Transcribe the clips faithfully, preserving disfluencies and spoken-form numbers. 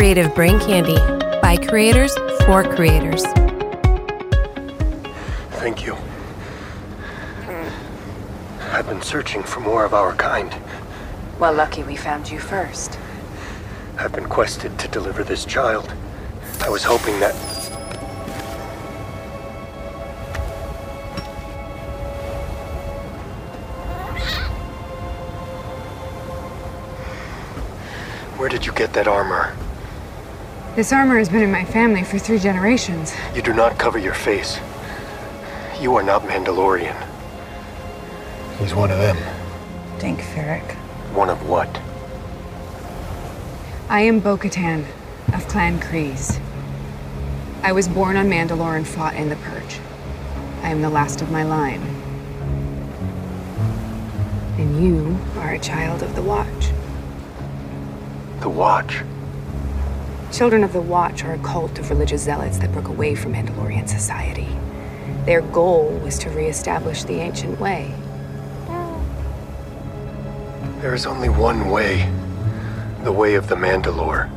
Creative Brain Candy, by creators for creators. Thank you. I've been searching for more of our kind. Well, lucky we found you first. I've been quested to deliver this child. I was hoping that... Where did you get that armor? This armor has been in my family for three generations. You do not cover your face. You are not Mandalorian. He's one of them. Dank Ferric. One of what? I am Bo-Katan of Clan Kreese. I was born on Mandalore and fought in the Purge. I am the last of my line. And you are a child of the Watch. The Watch? Children of the Watch are a cult of religious zealots that broke away from Mandalorian society. Their goal was to reestablish the ancient way. There is only one way, the way of the Mandalore.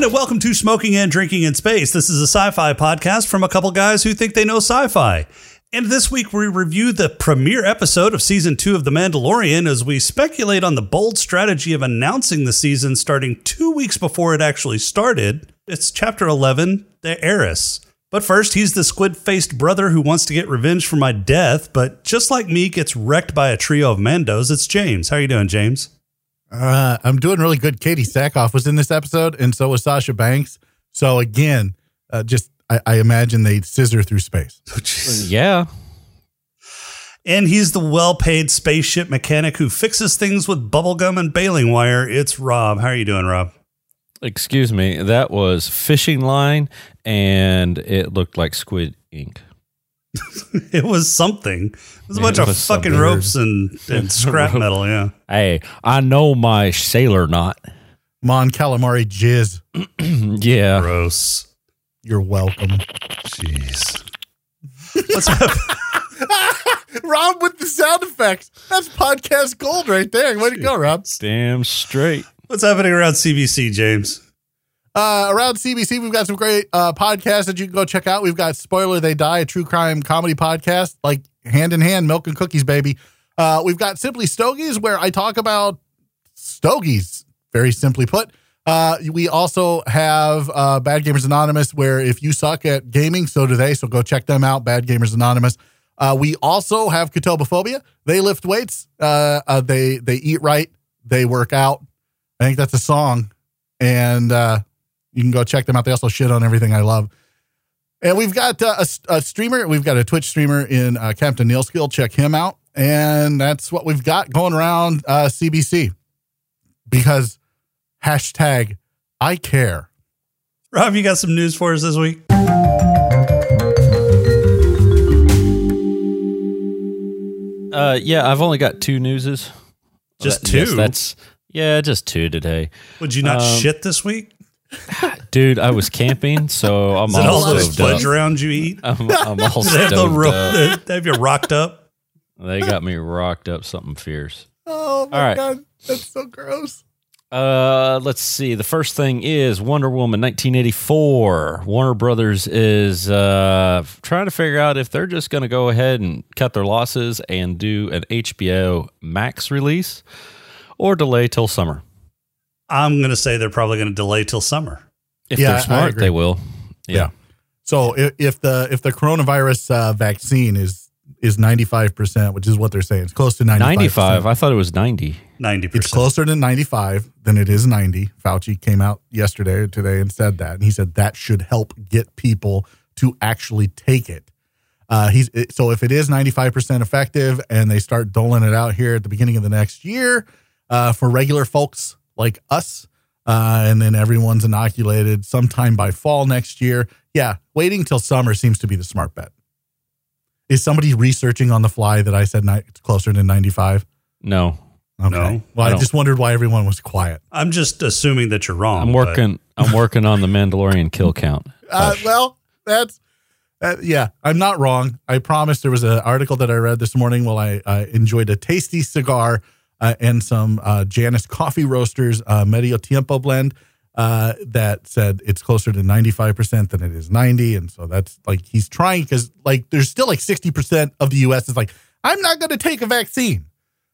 And welcome to Smoking and Drinking in Space. This is a sci-fi podcast from a couple guys who think they know sci-fi. And this week we review the premiere episode of season two of The Mandalorian as we speculate on the bold strategy of announcing the season starting two weeks before it actually started. It's chapter eleven, The Heiress. But first, he's the squid-faced brother who wants to get revenge for my death, but just like me, gets wrecked by a trio of Mandos. It's James. How are you doing, James? Uh, I'm doing really good. Katie Sackhoff was in this episode, and so was Sasha Banks. So again, uh, just I, I imagine they scissor through space. Yeah. And he's the well-paid spaceship mechanic who fixes things with bubblegum and baling wire. It's Rob. How are you doing, Rob? Excuse me. That was fishing line, and it looked like squid ink. It was something. It was a bunch of fucking ropes and, and scrap metal, yeah. Hey, I know my sailor knot. Mon Calamari jizz. Yeah. Gross. You're welcome. Jeez. What's up? Rob with the sound effects. That's podcast gold right there. Way to go, Rob. Damn straight. What's happening around C B C, James? Uh, around C B C, we've got some great uh, podcasts that you can go check out. We've got Spoiler They Die, a true crime comedy podcast, like hand in hand, milk and cookies, baby. Uh, we've got Simply Stogies, where I talk about stogies, very simply put. Uh, we also have uh, Bad Gamers Anonymous, where if you suck at gaming, so do they. So go check them out, Bad Gamers Anonymous. Uh, we also have Ketobophobia. They lift weights. Uh, uh, they, they eat right. They work out. I think that's a song. And... Uh, You can go check them out. They also shit on everything I love. And we've got uh, a, a streamer. We've got a Twitch streamer in uh, Captain Neil Skill. Check him out. And that's what we've got going around uh, C B C. Because hashtag I care. Rob, you got some news for us this week? Uh, yeah, I've only got two newses. Just well, that, two? Yes, that's yeah, just two today. Would you not um, shit this week? Dude, I was camping, so I'm all, all those fudge rounds you eat. I'm, I'm all stoked the ro- up. They have you rocked up. They got me rocked up something fierce. Oh my all right. God, that's so gross. Uh, let's see. The first thing is Wonder Woman nineteen eighty-four. Warner Brothers is uh, trying to figure out if they're just going to go ahead and cut their losses and do an H B O Max release or delay till summer. I'm going to say they're probably going to delay till summer. If yeah, they're smart, they will. Yeah. yeah. So if, if the if the coronavirus uh, vaccine is is ninety-five percent, which is what they're saying, it's close to ninety-five percent. ninety-five I thought it was ninety. ninety percent. It's closer to ninety-five than it is ninety. Fauci came out yesterday or today and said that. And he said that should help get people to actually take it. Uh, he's so if it is ninety-five percent effective and they start doling it out here at the beginning of the next year uh, for regular folks, like us, uh, and then everyone's inoculated sometime by fall next year. Yeah, waiting till summer seems to be the smart bet. Is somebody researching on the fly that I said ni- it's closer to ninety-five? No. Okay. No, well, I, I just wondered why everyone was quiet. I'm just assuming that you're wrong. I'm working. But. I'm working on the Mandalorian kill count. Uh, well, that's uh, yeah. I'm not wrong. I promise. There was an article that I read this morning while I uh, enjoyed a tasty cigar uh, and some uh, Janus Coffee Roasters uh, Medio Tiempo blend uh, that said it's closer to ninety-five percent than it is ninety, and so that's like he's trying because like there's still like sixty percent of the U S is like I'm not going to take a vaccine.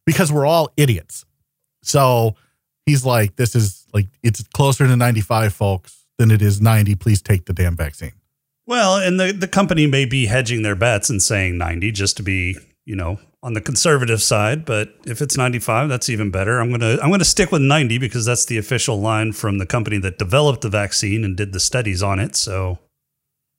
Because we're all idiots. So he's like, this is like, it's closer to ninety-five, folks, than it is ninety. Please take the damn vaccine. Well, and the, the company may be hedging their bets and saying ninety just to be, you know, on the conservative side. But if it's ninety-five, that's even better. I'm going to I'm going to stick with ninety because that's the official line from the company that developed the vaccine and did the studies on it. So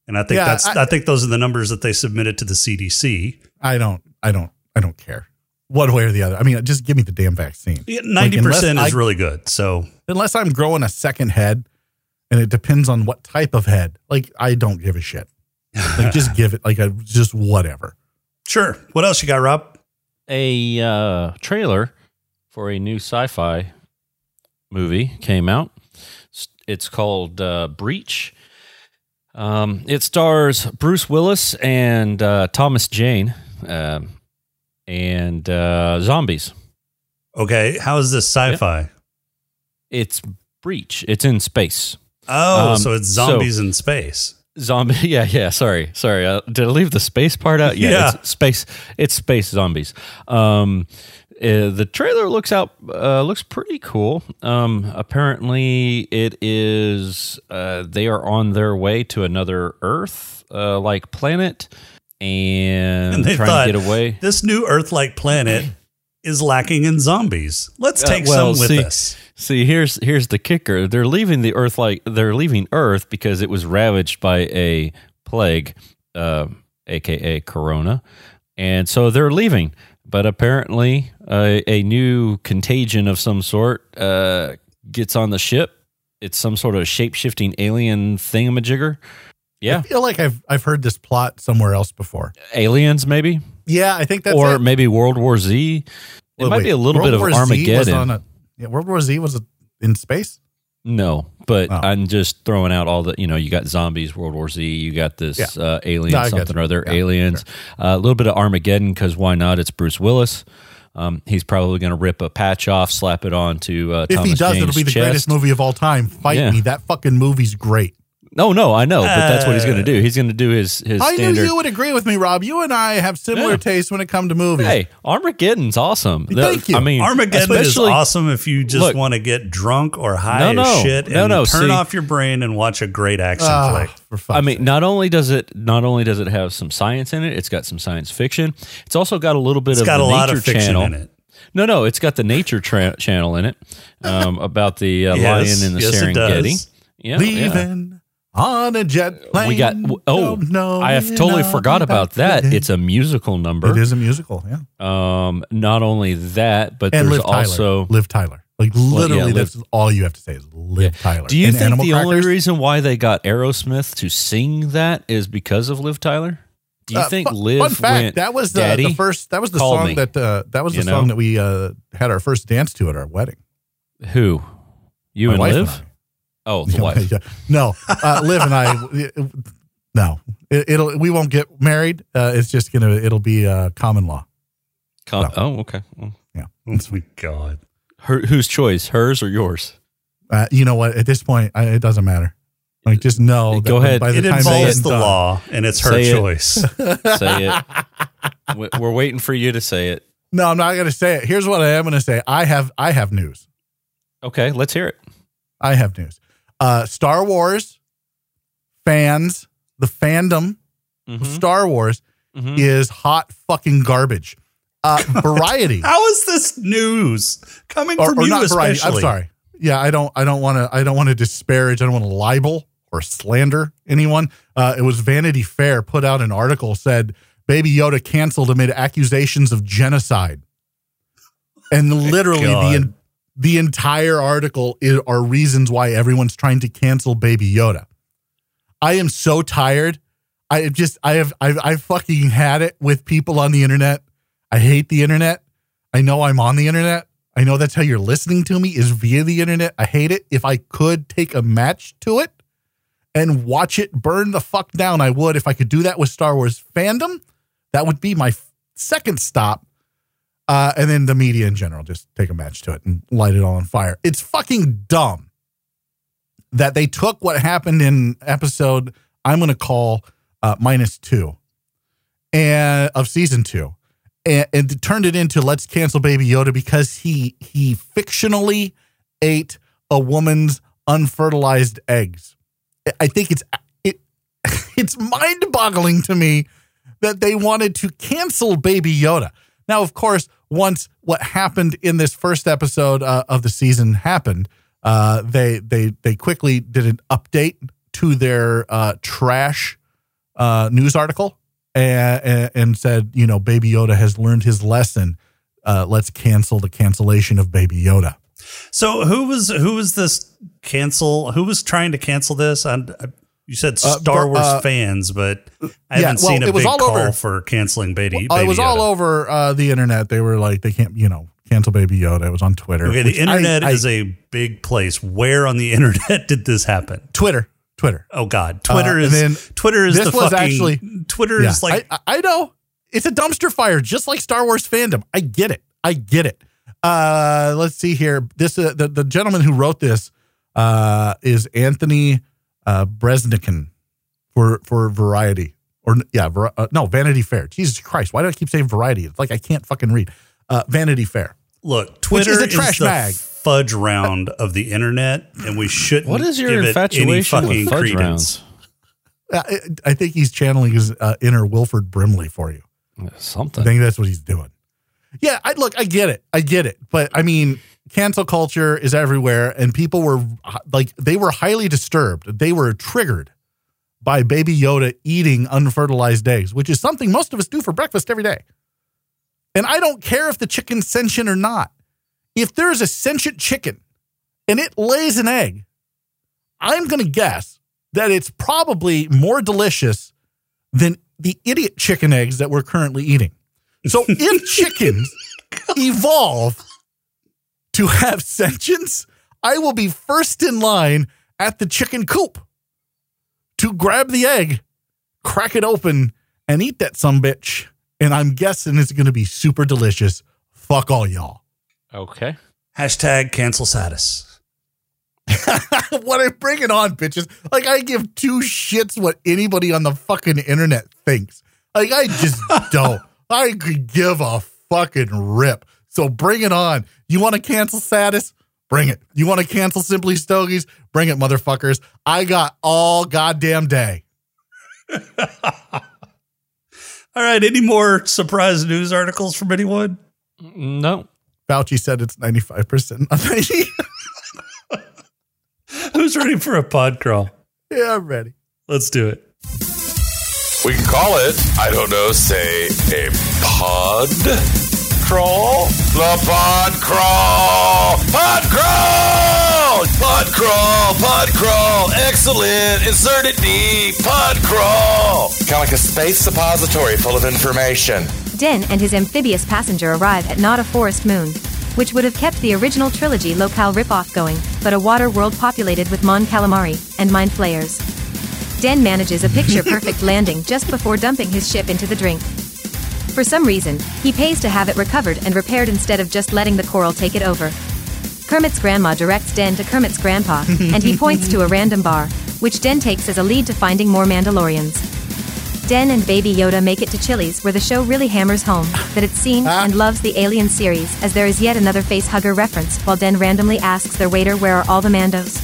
and I think yeah, that's I, I think those are the numbers that they submitted to the C D C. I don't I don't I don't care. One way or the other. I mean, just give me the damn vaccine. Yeah, ninety percent like is I, really good. So unless I'm growing a second head, and it depends on what type of head, like I don't give a shit. Like just give it like a, just whatever. Sure. What else you got, Rob? A uh, trailer for a new sci-fi movie came out. It's called uh, Breach. Um, it stars Bruce Willis and uh, Thomas Jane. Um, And uh, zombies. Okay, how is this sci-fi? Yeah. It's Breach. It's in space. Oh, um, so it's zombies so, in space. Zombie. Yeah, yeah. Sorry, sorry. Uh, did I leave the space part out? Yeah, yeah. It's space. It's space zombies. Um, uh, the trailer looks out. Uh, looks pretty cool. Um, apparently, it is. Uh, they are on their way to another Earth, uh, like planet. And, and they trying thought, to get away. This new Earth-like planet is lacking in zombies. Let's take uh, well, some with see, us. See, here's here's the kicker. They're leaving the Earth like they're leaving Earth because it was ravaged by a plague, uh, aka Corona, and so they're leaving. But apparently, uh, a new contagion of some sort uh, gets on the ship. It's some sort of shape-shifting alien thingamajigger. Yeah. I feel like I've I've heard this plot somewhere else before. Aliens, maybe? Yeah, I think that's Or it. maybe World War Z. It well, might wait, be a little World bit War of Armageddon. On a, yeah, World War Z was a, in space? No, but oh. I'm just throwing out all the, you know, you got zombies, World War Z, you got this yeah. uh, alien no, something or other, yeah, aliens. Sure. Uh, a little bit of Armageddon, because why not? It's Bruce Willis. Um, he's probably going to rip a patch off, slap it on to uh, Thomas If he does, James it'll be the chest. Greatest movie of all time. Fight yeah. me. That fucking movie's great. No, no, I know, but that's what he's going to do. He's going to do his, his I standard. I knew you would agree with me, Rob. You and I have similar yeah. tastes when it comes to movies. Hey, Armageddon's awesome. Thank you. I mean, Armageddon is awesome if you just look, want to get drunk or high no, as shit no, and no, turn see, off your brain and watch a great action uh, flick. I mean, not only does it not only does it have some science in it, it's got some science fiction. It's also got a little bit it's of got the a lot nature of fiction channel. In it. No, no, it's got the nature tra- channel in it um, about the uh, yes, lion in the yes, Serengeti. Yeah, Leaving. Yeah. On a jet plane. We got oh no! I have totally forgot about that. It's a musical number. It is a musical, yeah. Um, not only that, but and there's Liv also Tyler. Liv Tyler. Like literally, well, yeah, that's Liv, all you have to say is Liv yeah. Tyler. Do you and think Animal the Crackers? Only reason why they got Aerosmith to sing that is because of Liv Tyler? Do you uh, think fun, Liv? Fun fact: went, that was the, the first. That was the song me. that uh, that was the you song know? that we uh, had our first dance to at our wedding. Who you My and wife Liv? And I. Oh, the wife. No, uh, Liv and I. No, it, it'll. We won't get married. Uh, it's just gonna. It'll be uh, common law. Com- no. Oh, okay. Well, yeah. Oh my God. Her, whose choice? Hers or yours? Uh, you know what? At this point, I, it doesn't matter. Like, just know. Go ahead. By the it time involves the done, law, and it's her say choice. It. Say it. We're waiting for you to say it. No, I'm not gonna say it. Here's what I am gonna say. I have. I have news. Okay, let's hear it. I have news. Uh, Star Wars fans, the fandom mm-hmm. of Star Wars mm-hmm. is hot fucking garbage. Uh, Variety. How is this news coming or, from or you? Especially? Variety. I'm sorry. Yeah, I don't. I don't want to. I don't want to disparage. I don't want to libel or slander anyone. Uh, it was Vanity Fair put out an article said Baby Yoda canceled amid accusations of genocide, and literally God. the. The entire article is, are reasons why everyone's trying to cancel Baby Yoda. I am so tired. I just, I have, I've, I've fucking had it with people on the internet. I hate the internet. I know I'm on the internet. I know that's how you're listening to me, is via the internet. I hate it. If I could take a match to it and watch it burn the fuck down, I would. If I could do that with Star Wars fandom, that would be my f- second stop. Uh, and then the media in general, just take a match to it and light it all on fire. It's fucking dumb that they took what happened in episode, I'm going to call uh, minus two and, of season two. And, and turned it into, let's cancel Baby Yoda because he he fictionally ate a woman's unfertilized eggs. I think it's it it's mind-boggling to me that they wanted to cancel Baby Yoda. Now, of course, once what happened in this first episode uh, of the season happened, uh, they they they quickly did an update to their uh, trash uh, news article. And, and said, you know, Baby Yoda has learned his lesson. Uh, let's cancel the cancellation of Baby Yoda. So who was who was this cancel? Who was trying to cancel this? I, I, you said Star uh, Wars uh, fans, but I yeah, haven't well, seen a big call over, for canceling Baby, well, Baby Yoda. It was Yoda. all over uh, the internet. They were like, they can't, you know, cancel Baby Yoda. It was on Twitter. Okay, the internet I, is I, a big place. Where on the internet did this happen? Twitter. Twitter. Oh God. Twitter uh, is, then Twitter is this the was fucking, actually, Twitter yeah, is like, I, I know it's a dumpster fire, just like Star Wars fandom. I get it. I get it. Uh, let's see here. This, uh, the, the gentleman who wrote this, uh, is Anthony, uh, Bresnikan for, for Variety or yeah, Var- uh, no, Vanity Fair. Jesus Christ. Why do I keep saying Variety? It's like, I can't fucking read, uh, Vanity Fair. Look, Twitter is a trash is the- bag. fudge round of the internet, and we shouldn't what is your give infatuation it any fucking with fudge credence. Rounds? I, I think he's channeling his uh, inner Wilford Brimley for you. Something. I think that's what he's doing. Yeah, I look, I get it. I get it. But, I mean, cancel culture is everywhere, and people were, like, they were highly disturbed. They were triggered by Baby Yoda eating unfertilized eggs, which is something most of us do for breakfast every day. And I don't care if the chicken's sentient or not. If there's a sentient chicken and it lays an egg, I'm going to guess that it's probably more delicious than the idiot chicken eggs that we're currently eating. So if chickens evolve to have sentience, I will be first in line at the chicken coop to grab the egg, crack it open, and eat that sumbitch. And I'm guessing it's going to be super delicious. Fuck all y'all. Okay. Hashtag cancel status. What I bring it on, bitches. Like, I give two shits what anybody on the fucking internet thinks. Like, I just don't. I could give a fucking rip. So bring it on. You want to cancel status? Bring it. You want to cancel Simply Stogies? Bring it, motherfuckers. I got all goddamn day. All right. Any more surprise news articles from anyone? No. Fauci said it's ninety-five percent. Who's ready for a pod crawl? Yeah, I'm ready. Let's do it. We can call it, I don't know, say a pod crawl? The pod crawl! Pod crawl! Pod crawl! Pod crawl! Excellent! Insert it deep! Pod crawl! Kind of like a space suppository full of information. Din and his amphibious passenger arrive at Not a Forest Moon, which would have kept the original trilogy locale ripoff going, but a water world populated with Mon Calamari and Mind Flayers. Din manages a picture-perfect landing just before dumping his ship into the drink. For some reason, he pays to have it recovered and repaired instead of just letting the coral take it over. Kermit's grandma directs Din to Kermit's grandpa, and he points to a random bar, which Din takes as a lead to finding more Mandalorians. Din and Baby Yoda make it to Chili's, where the show really hammers home that it's seen and loves the Alien series, as there is yet another facehugger reference, while Din randomly asks their waiter where are all the Mandos.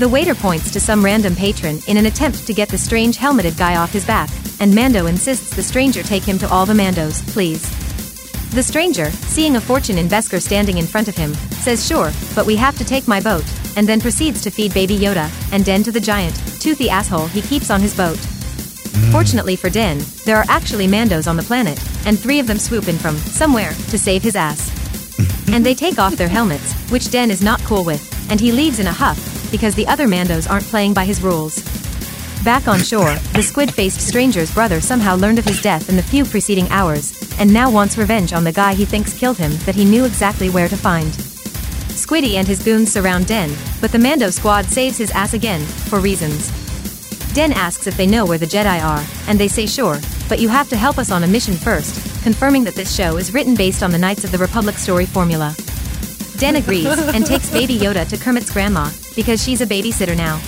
The waiter points to some random patron in an attempt to get the strange helmeted guy off his back, and Mando insists the stranger take him to all the Mandos, please. The stranger, seeing a fortune investor standing in front of him, says sure, but we have to take my boat, and then proceeds to feed Baby Yoda and Din to the giant, toothy asshole he keeps on his boat. Fortunately for Din, there are actually Mandos on the planet, and three of them swoop in from somewhere to save his ass. And they take off their helmets, which Din is not cool with, and he leaves in a huff, because the other Mandos aren't playing by his rules. Back on shore, the squid-faced stranger's brother somehow learned of his death in the few preceding hours, and now wants revenge on the guy he thinks killed him that he knew exactly where to find. Squiddy and his goons surround Den, but the Mando squad saves his ass again, for reasons. Den asks if they know where the Jedi are, and they say sure, but you have to help us on a mission first, confirming that this show is written based on the Knights of the Republic story formula. Den agrees, and takes Baby Yoda to Kermit's grandma, because she's a babysitter now.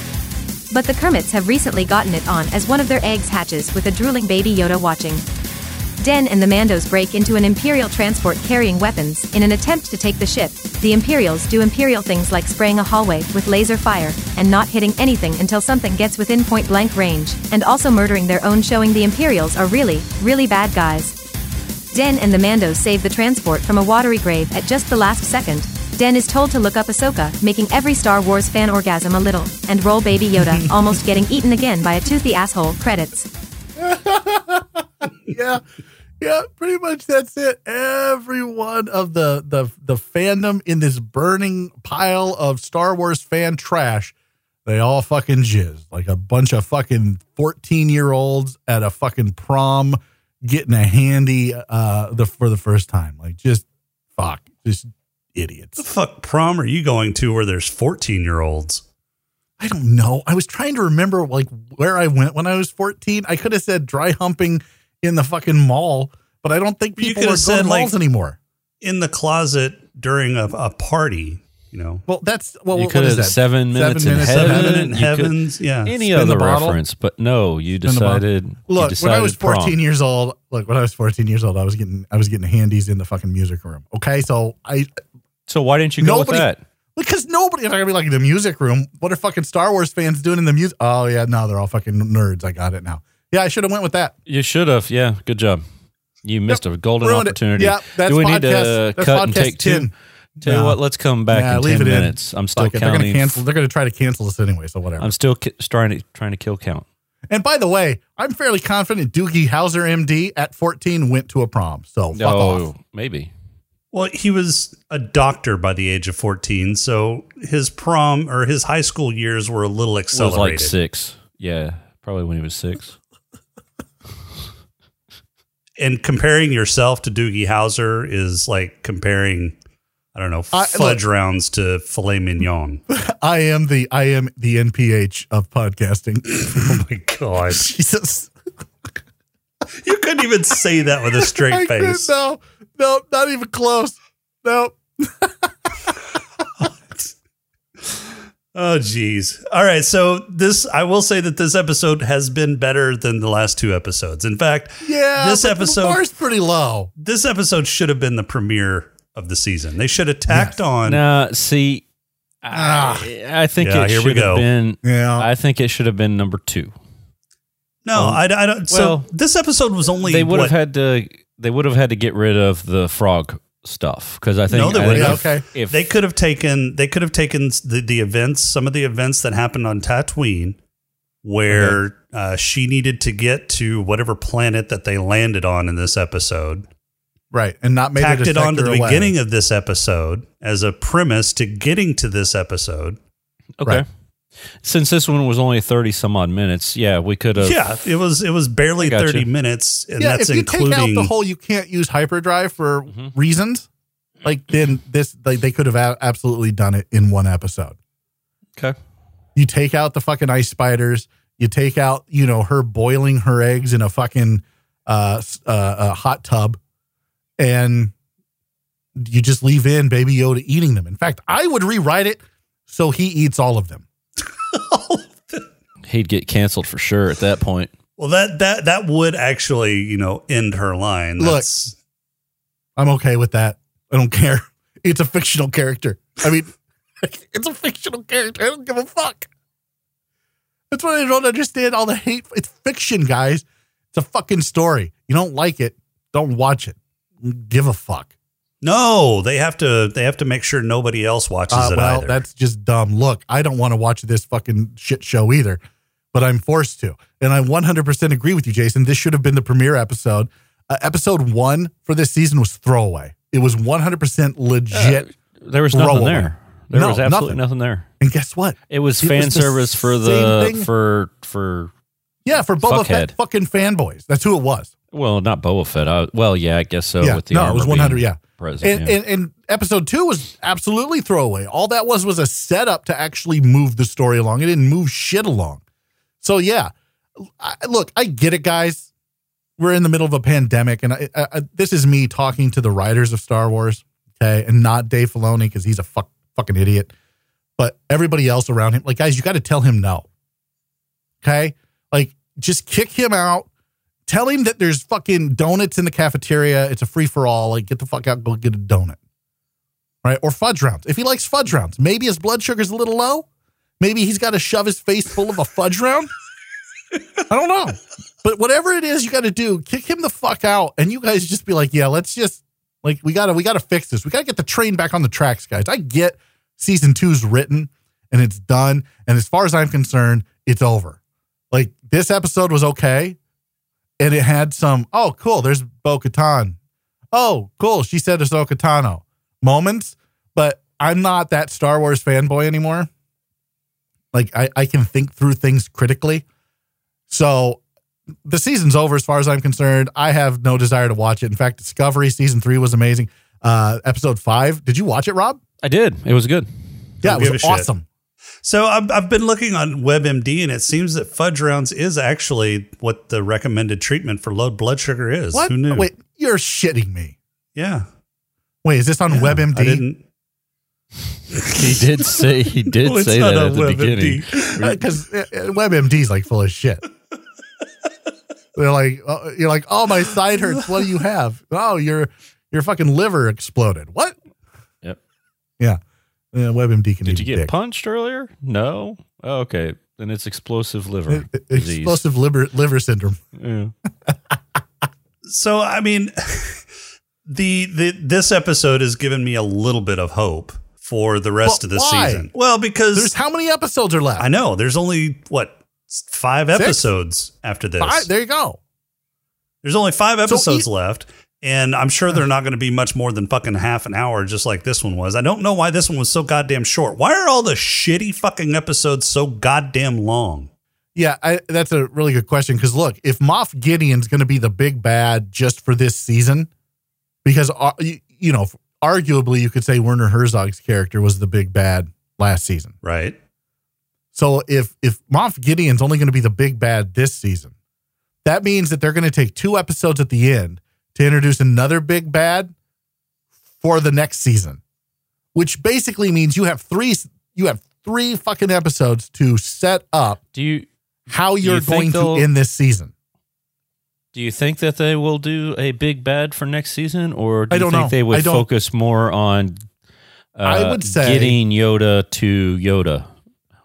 But the Kermits have recently gotten it on as one of their eggs hatches with a drooling Baby Yoda watching. Den and the Mandos break into an Imperial transport carrying weapons in an attempt to take the ship. The Imperials do Imperial things like spraying a hallway with laser fire and not hitting anything until something gets within point-blank range, and also murdering their own, showing the Imperials are really, really bad guys. Den and the Mandos save the transport from a watery grave at just the last second. Den is told to look up Ahsoka, making every Star Wars fan orgasm a little, and roll Baby Yoda, almost getting eaten again by a toothy asshole. Credits. Yeah, yeah, pretty much that's it. Every one of the, the, the fandom in this burning pile of Star Wars fan trash, they all fucking jizz. Like a bunch of fucking fourteen-year-olds at a fucking prom getting a handy uh, the, for the first time. Like, just fuck. Just... idiots. What the fuck prom are you going to where there's fourteen year olds? I don't know. I was trying to remember like where I went when I was fourteen. I could have said dry humping in the fucking mall, but I don't think people are going to malls like, anymore. In the closet during a, a party, you know. Well, that's well, you what is that? Seven minutes, seven minutes in heaven. Seven minutes in heavens. Could, yeah. Any Spin other reference, but no, you decided. Look, you decided when I was fourteen prom. years old. Look, when I was fourteen years old, I was getting I was getting handies in the fucking music room. Okay, so I. So why didn't you go nobody, with that? Because nobody, they're going to be like in the music room. What are fucking Star Wars fans doing in the music? Oh, yeah, no, they're all fucking nerds. I got it now. Yeah, I should have went with that. You should have. Yeah, good job. You missed yep, a golden opportunity. Yep, that's Do we podcast, need to that's cut and take ten. two? Tell no. you what, let's come back yeah, in leave ten it minutes. In. I'm still Fuck counting. They're going to try to cancel this anyway, so whatever. I'm still ki- trying, to, trying to kill count. And by the way, I'm fairly confident Doogie Howser, M D, at fourteen went to a prom. So fuck oh, off. Maybe. Well, he was a doctor by the age of fourteen, so his prom or his high school years were a little accelerated. It was like six. Yeah, probably when he was six. And comparing yourself to Doogie Howser is like comparing, I don't know, fudge I, look, rounds to filet mignon. I am the I am the N P H of podcasting. Oh, my God. Jesus. You couldn't even say that with a straight I face. No. Nope, not even close. Nope. Oh, geez. All right. So this, I will say that this episode has been better than the last two episodes. In fact, yeah, this episode, the bar's pretty low. This episode should have been the premiere of the season. They should have tacked yes. on. No, see, ah. I, I think yeah, it should have been, yeah. I think it should have been number two. No, um, I, I don't. Well, so this episode was only, they would what, have had to, They would have had to get rid of the frog stuff because I think no, they would have. Okay. If they could have taken, they could have taken the, the events, some of the events that happened on Tatooine, where okay. uh, she needed to get to whatever planet that they landed on in this episode, right? And not made tacked it, it on to the away. beginning of this episode as a premise to getting to this episode. Okay. Right. Since this one was only thirty some odd minutes, yeah, we could have. Yeah, it was it was barely thirty you. minutes, and yeah, that's if you including take out the whole you can't use hyperdrive for mm-hmm. reasons. Like then this, like, they could have a- absolutely done it in one episode. Okay, you take out the fucking ice spiders. You take out you know her boiling her eggs in a fucking uh, uh, uh, hot tub, and you just leave in Baby Yoda eating them. In fact, I would rewrite it so he eats all of them. He'd get canceled for sure at that point. Well, that that that would actually, you know, end her line. That's... Look, I'm okay with that. I don't care. It's a fictional character. I mean, it's a fictional character. I don't give a fuck. That's what I don't understand. All the hate. It's fiction, guys. It's a fucking story. You don't like it, don't watch it. Give a fuck. No, they have to. They have to make sure nobody else watches uh, it well, either. That's just dumb. Look, I don't want to watch this fucking shit show either, but I'm forced to, and I one hundred percent agree with you, Jason. This should have been the premiere episode. Uh, episode one for this season was throwaway. It was one hundred percent legit. Uh, there was nothing throwaway. there. There no, was absolutely nothing. nothing there. And guess what? It was it fan was service for the thing. for for Yeah, for Boba Fett fucking fanboys. That's who it was. Well, not Boba Fett. I, well, yeah, I guess so. Yeah. With the no, it was one hundred, yeah. Present, and, yeah. And, and episode two was absolutely throwaway. All that was was a setup to actually move the story along. It didn't move shit along. So, yeah. I, look, I get it, guys. We're in the middle of a pandemic, and I, I, I, this is me talking to the writers of Star Wars, okay, and not Dave Filoni because he's a fuck, fucking idiot. But everybody else around him, like, guys, you got to tell him no, okay? Like, just kick him out. Tell him that there's fucking donuts in the cafeteria. It's a free-for-all. Like, get the fuck out. Go get a donut, right? Or fudge rounds. If he likes fudge rounds, maybe his blood sugar's a little low. Maybe he's got to shove his face full of a fudge round. I don't know. But whatever it is you got to do, kick him the fuck out. And you guys just be like, yeah, let's just, like, we got to we gotta fix this. We got to get the train back on the tracks, guys. I get season two's written, and it's done. And as far as I'm concerned, it's over. Like, this episode was okay. And it had some, oh, cool, there's Bo-Katan. Oh, cool, she said Ahsoka Tano moments, but I'm not that Star Wars fanboy anymore. Like, I, I can think through things critically. So the season's over as far as I'm concerned. I have no desire to watch it. In fact, Discovery season three was amazing. Uh, episode five, did you watch it, Rob? I did. It was good. Yeah, I'll it was awesome. Shit. So I've, I've been looking on WebMD, and it seems that fudge rounds is actually what the recommended treatment for low blood sugar is. What? Who knew? Wait, you're shitting me. Yeah. Wait, is this on yeah, WebMD? I didn't. He did say he did no, say that at the beginning because uh, WebMD is like full of shit. They're like, uh, you're like, oh, my side hurts. What do you have? Oh, your your fucking liver exploded. What? Yep. Yeah. Yeah, WebMD can Did you get dick. punched earlier? No. Oh, okay. Then it's explosive liver it, it, disease. Explosive liver liver syndrome. Yeah. So, I mean, the the this episode has given me a little bit of hope for the rest but of the why? season. Well, because there's how many episodes are left? I know. There's only what five Six? episodes after this. Five? There you go. There's only five episodes so he- left. And I'm sure they're not going to be much more than fucking half an hour, just like this one was. I don't know why this one was so goddamn short. Why are all the shitty fucking episodes so goddamn long? Yeah, I, that's a really good question. Because look, if Moff Gideon's going to be the big bad just for this season, because, uh, you, you know, arguably you could say Werner Herzog's character was the big bad last season. Right. So if, if Moff Gideon's only going to be the big bad this season, that means that they're going to take two episodes at the end to introduce another big bad for the next season, which basically means you have three you have three fucking episodes to set up do you, how you're do you going to end this season. Do you think that they will do a big bad for next season, or do I don't you think know. they would focus more on uh, I would say, getting Yoda to Yoda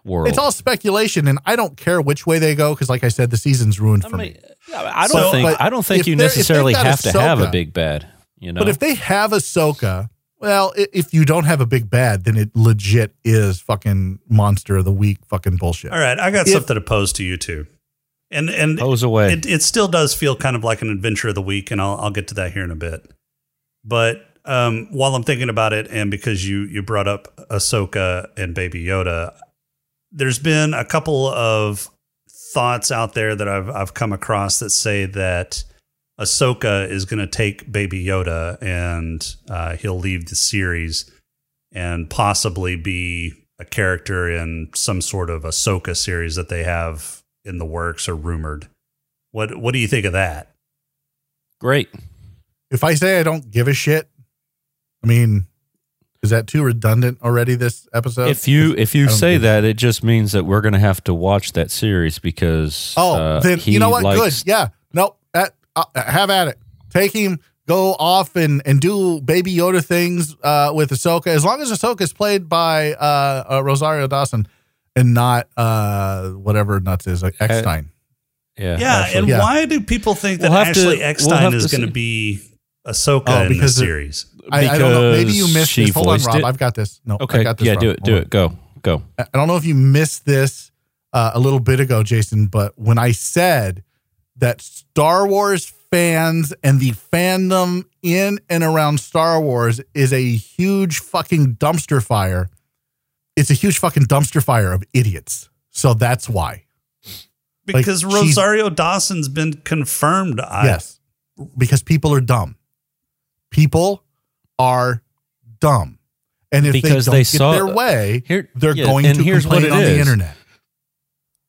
world? It's all speculation, and I don't care which way they go because, like I said, the season's ruined I for mean, me. I don't so, think I don't think you necessarily have Ahsoka, to have a big bad, you know. But if they have Ahsoka, well, if you don't have a big bad, then it legit is fucking monster of the week, fucking bullshit. All right, I got if, something to pose to you two, and and pose away. It, it still does feel kind of like an adventure of the week, and I'll I'll get to that here in a bit. But um, while I'm thinking about it, and because you you brought up Ahsoka and Baby Yoda, there's been a couple of thoughts out there that I've I've come across that say that Ahsoka is going to take Baby Yoda and uh, he'll leave the series and possibly be a character in some sort of Ahsoka series that they have in the works or rumored. What What do you think of that? Great. If I say I don't give a shit, I mean, is that too redundant already this episode? If you if you say that, it just means that we're going to have to watch that series because oh, uh, then you know what? Likes- Good, yeah, no, that, uh, have at it. Take him, go off and, and do Baby Yoda things uh, with Ahsoka. As long as Ahsoka is played by uh, uh, Rosario Dawson and not uh, whatever nuts is like Eckstein. I, yeah, yeah. Ashley, and yeah. Why do people think that we'll Ashley to, Eckstein we'll is going to be Ahsoka oh, in the series? I, I don't know. Maybe you missed this. Hold on, Rob. It. I've got this. No, okay. I got this. Yeah, Rob. do it. Hold do on. it. Go. Go. I don't know if you missed this uh, a little bit ago, Jason, but when I said that Star Wars fans and the fandom in and around Star Wars is a huge fucking dumpster fire, it's a huge fucking dumpster fire of idiots. So that's why. Because like Rosario Dawson's been confirmed. I, yes. Because people are dumb. People are dumb. And if because they don't they get saw, their way, here, they're yeah, going to complain on is. the internet.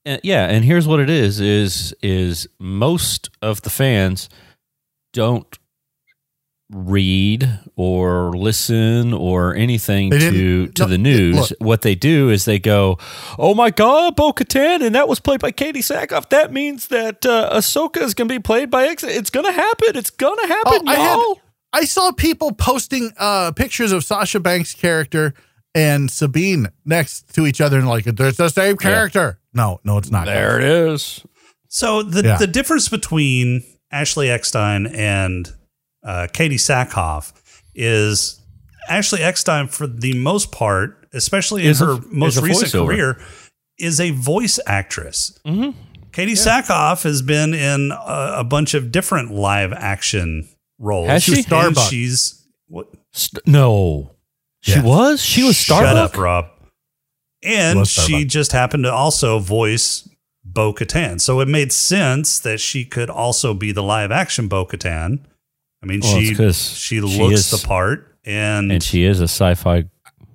And, yeah, and here's what it is, is, is most of the fans don't read or listen or anything to to no, the news. Look, what they do is they go, "Oh my God, Bo-Katan, and that was played by Katie Sackhoff. That means that uh, Ahsoka is going to be played by X. It's going to happen. It's going to happen." Oh, I, had, I saw people posting uh, pictures of Sasha Banks' character and Sabine next to each other, and like, "There's the same character." Yeah. No, no, it's not. There guys. it is. So the yeah. the difference between Ashley Eckstein and Uh, Katie Sackhoff is Ashley Eckstein, for the most part, especially in is her a, most recent voiceover. career, is a voice actress. Mm-hmm. Katie yeah. Sackhoff has been in a, a bunch of different live action roles. Has she? Starbuck. She's what? St- no, yeah. she was. She was Starbuck. Shut up, Rob. And Love she Starbuck. just happened to also voice Bo-Katan, so it made sense that she could also be the live action Bo-Katan. I mean, well, she she looks she is, the part, and and she is a sci-fi.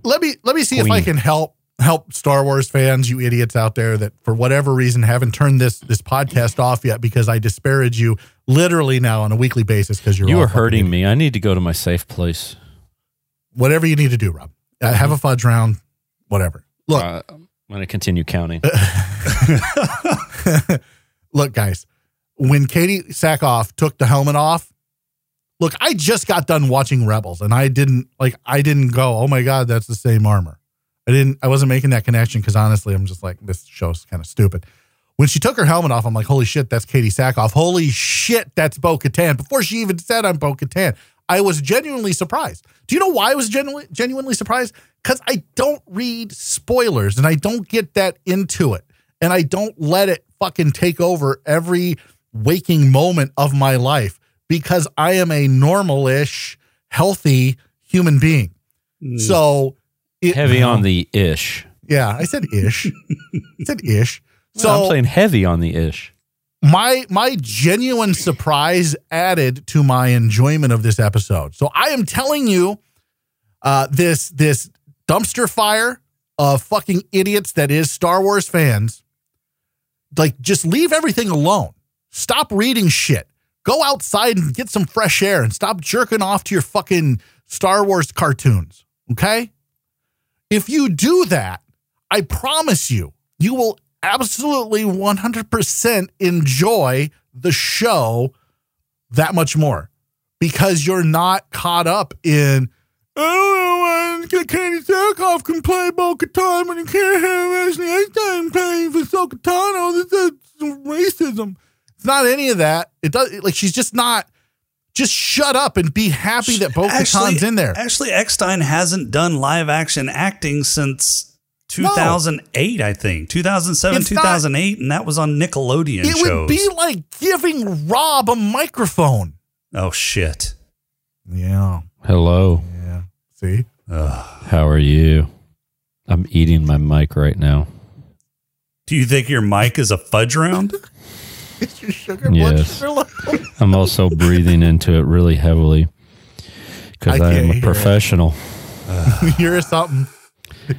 Let me let me see queen. if I can help help Star Wars fans, you idiots out there that for whatever reason haven't turned this this podcast off yet because I disparage you literally now on a weekly basis because you're you are hurting me. I need to go to my safe place. Whatever you need to do, Rob. Uh, have a fudge round. Whatever. Look, uh, I'm going to continue counting. Look, guys, when Katie Sackhoff took the helmet off. Look, I just got done watching Rebels, and I didn't like. I didn't go, "Oh my God, that's the same armor." I didn't. I wasn't making that connection because honestly, I'm just like, this show's kind of stupid. When she took her helmet off, I'm like, "Holy shit, that's Katie Sackhoff. Holy shit, that's Bo-Katan." Before she even said, "I'm Bo-Katan," I was genuinely surprised. Do you know why I was genuinely genuinely surprised? Because I don't read spoilers, and I don't get that into it, and I don't let it fucking take over every waking moment of my life. Because I am a normal-ish, healthy human being. So it, heavy on the ish. Yeah, I said ish. I said ish. So well, I'm playing heavy on the ish. My my genuine surprise added to my enjoyment of this episode. So I am telling you, uh, this this dumpster fire of fucking idiots that is Star Wars fans. Like, just leave everything alone. Stop reading shit. Go outside and get some fresh air and stop jerking off to your fucking Star Wars cartoons, okay? If you do that, I promise you, you will absolutely one hundred percent enjoy the show that much more because you're not caught up in, "Oh, Katie Sackhoff can play Bo-Katan, but you can't have Ashley Eckstein playing for Ahsoka Tano. This is racism." It's not any of that. It does like she's just not. Just shut up and be happy that Bo-Katan's in there. Ashley Eckstein hasn't done live action acting since two thousand eight, no. I think two thousand seven, it's two thousand eight, not, and that was on Nickelodeon. It shows. It would be like giving Rob a microphone. Oh shit! Yeah. Hello. Yeah. See. Ugh. How are you? I'm eating my mic right now. Do you think your mic is a fudge round? Is your sugar yes. blood sugar level? I'm also breathing into it really heavily because I, I am a professional. Uh. You're a something.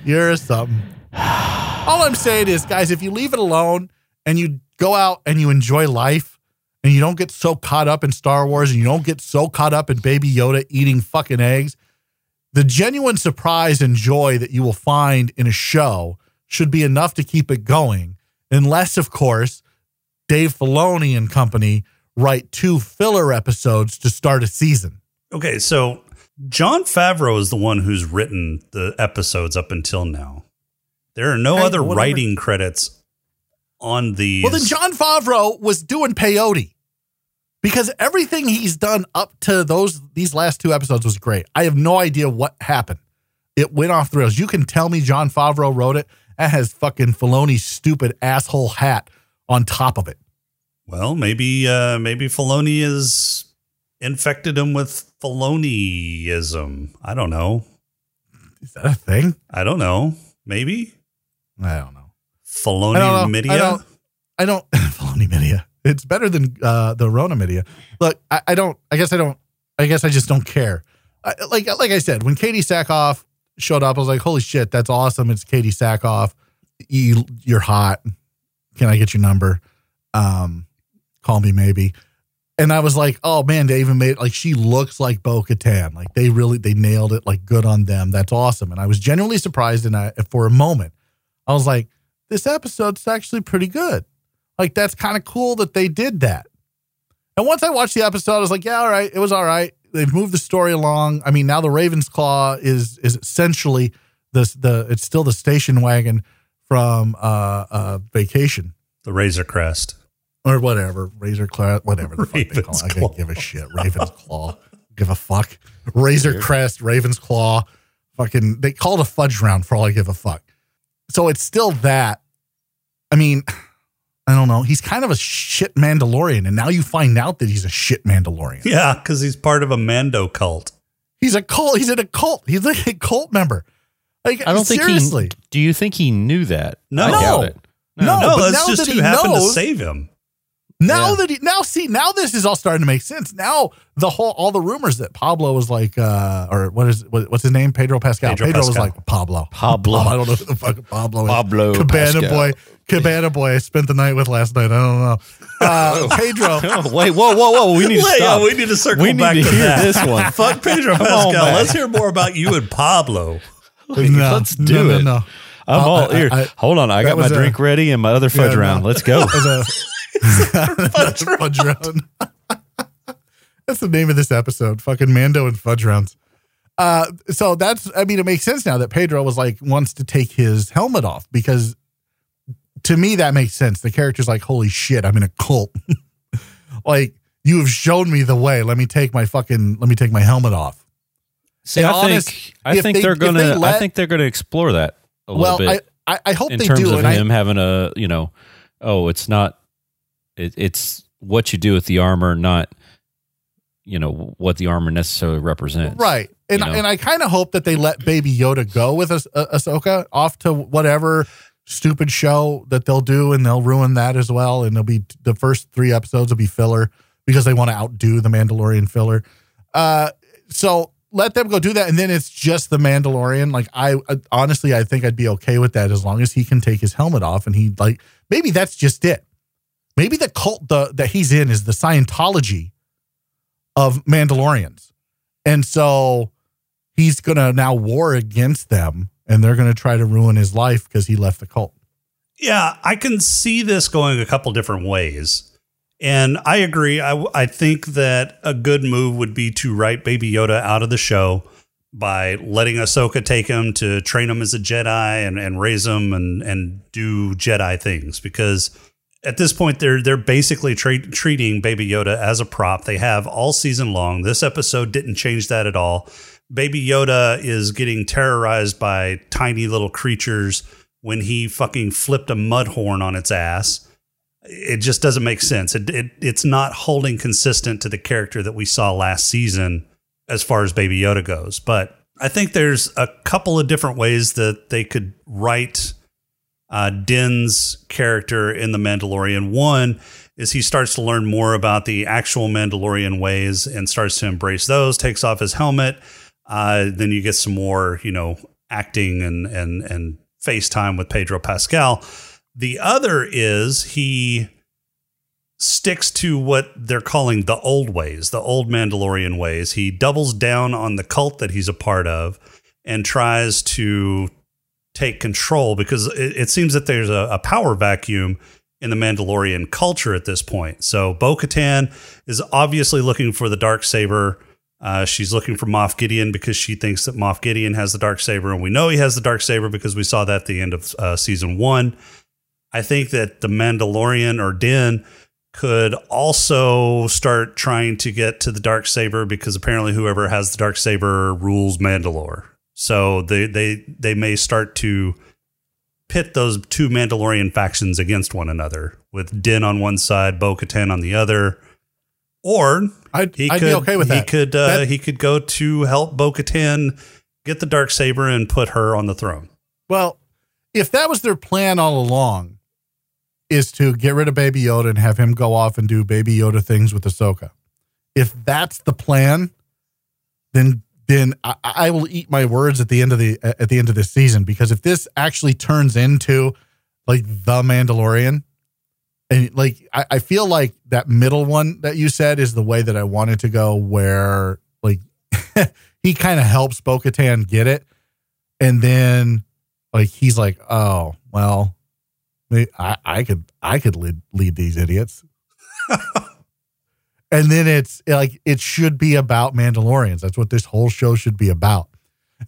You're a something. All I'm saying is, guys, if you leave it alone and you go out and you enjoy life and you don't get so caught up in Star Wars and you don't get so caught up in Baby Yoda eating fucking eggs, the genuine surprise and joy that you will find in a show should be enough to keep it going. Unless, of course, Dave Filoni and company write two filler episodes to start a season. Okay, so John Favreau is the one who's written the episodes up until now. There are no hey, other whatever. writing credits on these. Well, then John Favreau was doing peyote because everything he's done up to those these last two episodes was great. I have no idea what happened. It went off the rails. You can tell me John Favreau wrote it. That has fucking Filoni's stupid asshole hat on top of it. Well, maybe uh, maybe Filoni has infected him with Filoniism. I don't know. Is that a thing? I don't know. Maybe. I don't know. Filoni media. I don't, I don't, I don't Filoni Media. It's better than uh, the Rona Media. Look, I, I don't. I guess I don't. I guess I just don't care. I, like like I said, when Katie Sackhoff showed up, I was like, "Holy shit, that's awesome!" It's Katie Sackhoff. You, you're hot. Can I get your number? Um, call me maybe. And I was like, "Oh man, they even made like she looks like Bo-Katan. Like they really they nailed it. Like good on them. That's awesome." And I was genuinely surprised. And I for a moment, I was like, "This episode's actually pretty good." Like, that's kind of cool that they did that. And once I watched the episode, I was like, yeah, all right. It was all right. They've moved the story along. I mean, now the Raven's Claw is is essentially this the it's still the station wagon from uh, uh, Vacation. The Razor Crest. Or whatever. Razor Crest. Whatever the fuck they call it. I can't give a shit. Raven's Claw. Give a fuck. Razor Crest, Raven's Claw. Fucking, they called a fudge round for all I give a fuck. So it's still that. I mean... I don't know. He's kind of a shit Mandalorian, and now you find out that he's a shit Mandalorian. Yeah, because he's part of a Mando cult. He's a cult. He's in a cult. He's like a cult member. Like, I don't seriously. think he. Do you think he knew that? No, I doubt it. no, no. no but that's just that who happened knows, to save him. Now yeah. that he now see now this is all starting to make sense. Now the whole all the rumors that Pablo was like, uh, or what is what, what's his name? Pedro Pascal. Pedro, Pedro Pascal. was like Pablo. Pablo. Oh, I don't know who the fuck Pablo is. Pablo Cabana Pascal. boy. Cabana boy I spent the night with last night. I don't know. Uh, Pedro. Oh, wait, whoa, whoa, whoa. We need to wait, stop. Oh, we need to circle we back need to, to hear that. this one. Fuck Pedro Pascal. On, Let's hear more about you and Pablo. Wait, no, let's do no, it. No, no. I'm uh, all ears. Hold on. I got my drink a, ready and my other fudge yeah, round. No. Let's go. Fudge round. round. That's the name of this episode. Fucking Mando and fudge rounds. Uh, so that's, I mean, it makes sense now that Pedro was like, wants to take his helmet off because to me, that makes sense. The character's like, holy shit, I'm in a cult. Like, you have shown me the way. Let me take my fucking, let me take my helmet off. See, I, honest, think, I, think they, gonna, they let, I think they're going to, I think they're going to explore that a well, little bit. I, I, I hope in they terms do. Of and him I, having a, you know, oh, it's not, it, it's what you do with the armor, not, you know, what the armor necessarily represents. Right. And, you know? and I kind of hope that they let Baby Yoda go with ah- ah- Ahsoka off to whatever stupid show that they'll do, and they'll ruin that as well. And they'll be the first three episodes will be filler because they want to outdo the Mandalorian filler. Uh, so let them go do that, and then it's just the Mandalorian. Like I, I honestly, I think I'd be okay with that as long as he can take his helmet off, and he like maybe that's just it. Maybe the cult the, that he's in is the Scientology of Mandalorians, and so he's gonna now war against them. And they're going to try to ruin his life because he left the cult. Yeah, I can see this going a couple different ways. And I agree. I, I think that a good move would be to write Baby Yoda out of the show by letting Ahsoka take him to train him as a Jedi and, and raise him and, and do Jedi things. Because at this point, they're, they're basically tra- treating Baby Yoda as a prop. They have all season long. This episode didn't change that at all. Baby Yoda is getting terrorized by tiny little creatures when he fucking flipped a mud horn on its ass. It just doesn't make sense. It, it It's not holding consistent to the character that we saw last season as far as Baby Yoda goes. But I think there's a couple of different ways that they could write uh, Din's character in The Mandalorian. One is he starts to learn more about the actual Mandalorian ways and starts to embrace those, takes off his helmet. Uh, then you get some more, you know, acting and and and face time with Pedro Pascal. The other is he sticks to what they're calling the old ways, the old Mandalorian ways. He doubles down on the cult that he's a part of and tries to take control because it, it seems that there's a, a power vacuum in the Mandalorian culture at this point. So Bo-Katan is obviously looking for the Darksaber. Uh, she's looking for Moff Gideon because she thinks that Moff Gideon has the Darksaber, and we know he has the Darksaber because we saw that at the end of uh, season one. I think that the Mandalorian or Din could also start trying to get to the Darksaber because apparently whoever has the Darksaber rules Mandalore. So they they they may start to pit those two Mandalorian factions against one another, with Din on one side, Bo-Katan on the other. Or I'd, he I'd could, be okay with that. He could, uh, that, he could go to help Bo-Katan get the Darksaber and put her on the throne. Well, if that was their plan all along, is to get rid of Baby Yoda and have him go off and do Baby Yoda things with Ahsoka. If that's the plan, then then I, I will eat my words at the end of the at the end of this season, because if this actually turns into like the Mandalorian, and like I, I feel like that middle one that you said is the way that I wanted to go, where like he kind of helps Bo-Katan get it, and then like he's like, oh well, I, I could I could lead lead these idiots. And then it's like, it should be about Mandalorians. That's what this whole show should be about.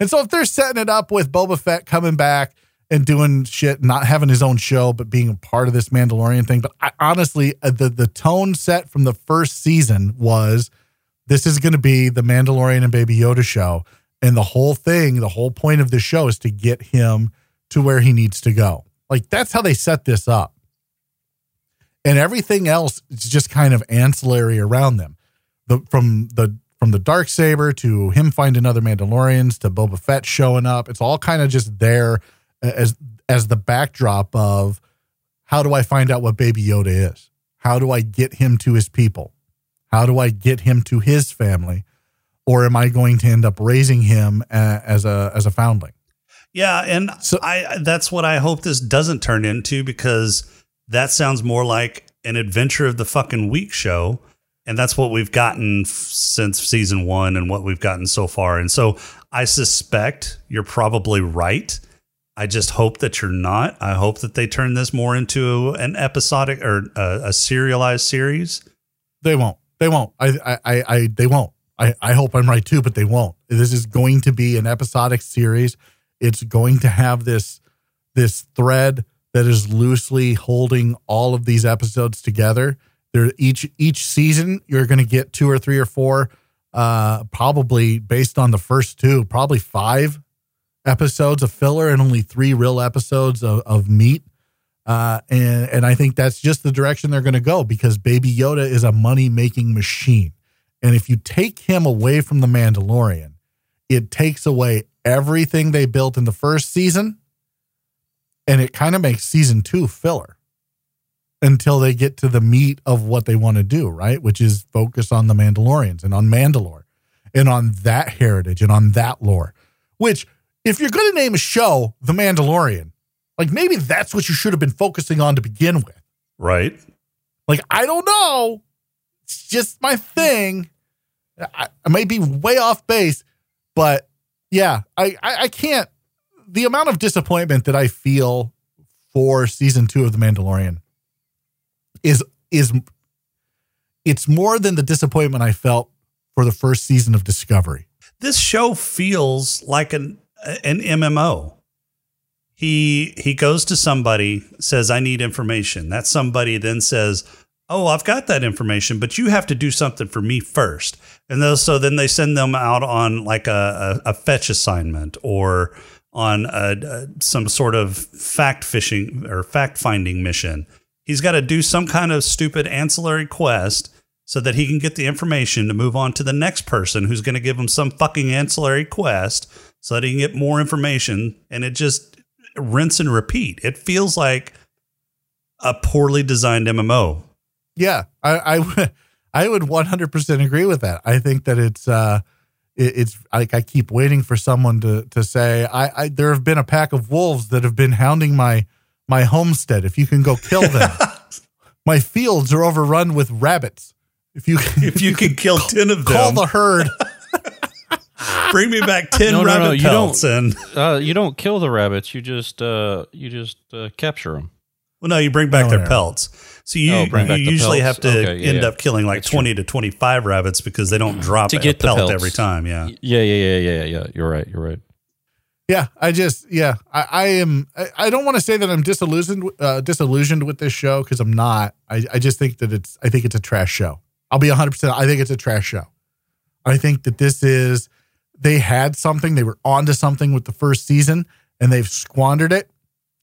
And so if they're setting it up with Boba Fett coming back and doing shit, not having his own show, but being a part of this Mandalorian thing. But I, honestly, the, the tone set from the first season was, this is going to be the Mandalorian and Baby Yoda show. And the whole thing, the whole point of the show is to get him to where he needs to go. Like, that's how they set this up. And everything else is just kind of ancillary around them. The, from the from the Darksaber to him finding another Mandalorians to Boba Fett showing up. It's all kind of just there as as the backdrop of, how do I find out what Baby Yoda is? How do I get him to his people? How do I get him to his family? Or am I going to end up raising him as a as a foundling? Yeah, and so, I that's what I hope this doesn't turn into, because that sounds more like an adventure of the fucking week show. And that's what we've gotten f- since season one and what we've gotten so far. And so I suspect you're probably right. I just hope that you're not. I hope that they turn this more into an episodic or a, a serialized series. They won't. They won't. I, I, I, I they won't. I, I hope I'm right too, but they won't. This is going to be an episodic series. It's going to have this, this thread that is loosely holding all of these episodes together. There, each each season, you're going to get two or three or four, uh, probably based on the first two, probably five episodes of filler and only three real episodes of, of meat. Uh, and, and I think that's just the direction they're going to go, because Baby Yoda is a money-making machine. And if you take him away from the Mandalorian, it takes away everything they built in the first season. And it kind of makes season two filler until they get to the meat of what they want to do, right? Which is focus on the Mandalorians and on Mandalore and on that heritage and on that lore. Which, if you're going to name a show The Mandalorian, like maybe that's what you should have been focusing on to begin with. Right. Like, I don't know. It's just my thing. I, I may be way off base, but yeah, I, I, I can't. The amount of disappointment that I feel for season two of The Mandalorian is, is it's more than the disappointment I felt for the first season of Discovery. This show feels like an, an M M O. He, he goes to somebody, says, I need information. That somebody then says, oh, I've got that information, but you have to do something for me first. And those, so then they send them out on like a, a, a fetch assignment or on a, a, some sort of fact fishing or fact finding mission. He's got to do some kind of stupid ancillary quest so that he can get the information to move on to the next person who's going to give him some fucking ancillary quest so that he can get more information. And it just rinse and repeat. It feels like a poorly designed M M O. Yeah, I, I, I would one hundred percent agree with that. I think that it's, uh, it's like I keep waiting for someone to to say, I, I there have been a pack of wolves that have been hounding my my homestead. If you can go kill them, my fields are overrun with rabbits. If you if you, if you can, can kill call, ten of them, call the herd. Bring me back ten no, rabbit no, no, you pelts. Don't, and uh, you don't kill the rabbits. You just uh, you just uh, capture them. Well, no, you bring back oh, their yeah. pelts. So you, oh, you usually pelts. have to okay, yeah, end yeah. up killing like That's twenty true. to twenty-five rabbits because they don't drop to get a pelt every time. Yeah. Yeah. Yeah. Yeah. Yeah. Yeah. You're right. You're right. Yeah. I just, yeah, I, I am. I, I don't want to say that I'm disillusioned, uh, disillusioned with this show, because I'm not. I, I just think that it's, I think it's a trash show. I'll be one hundred percent. I think it's a trash show. I think that this is, they had something, they were onto something with the first season, and they've squandered it,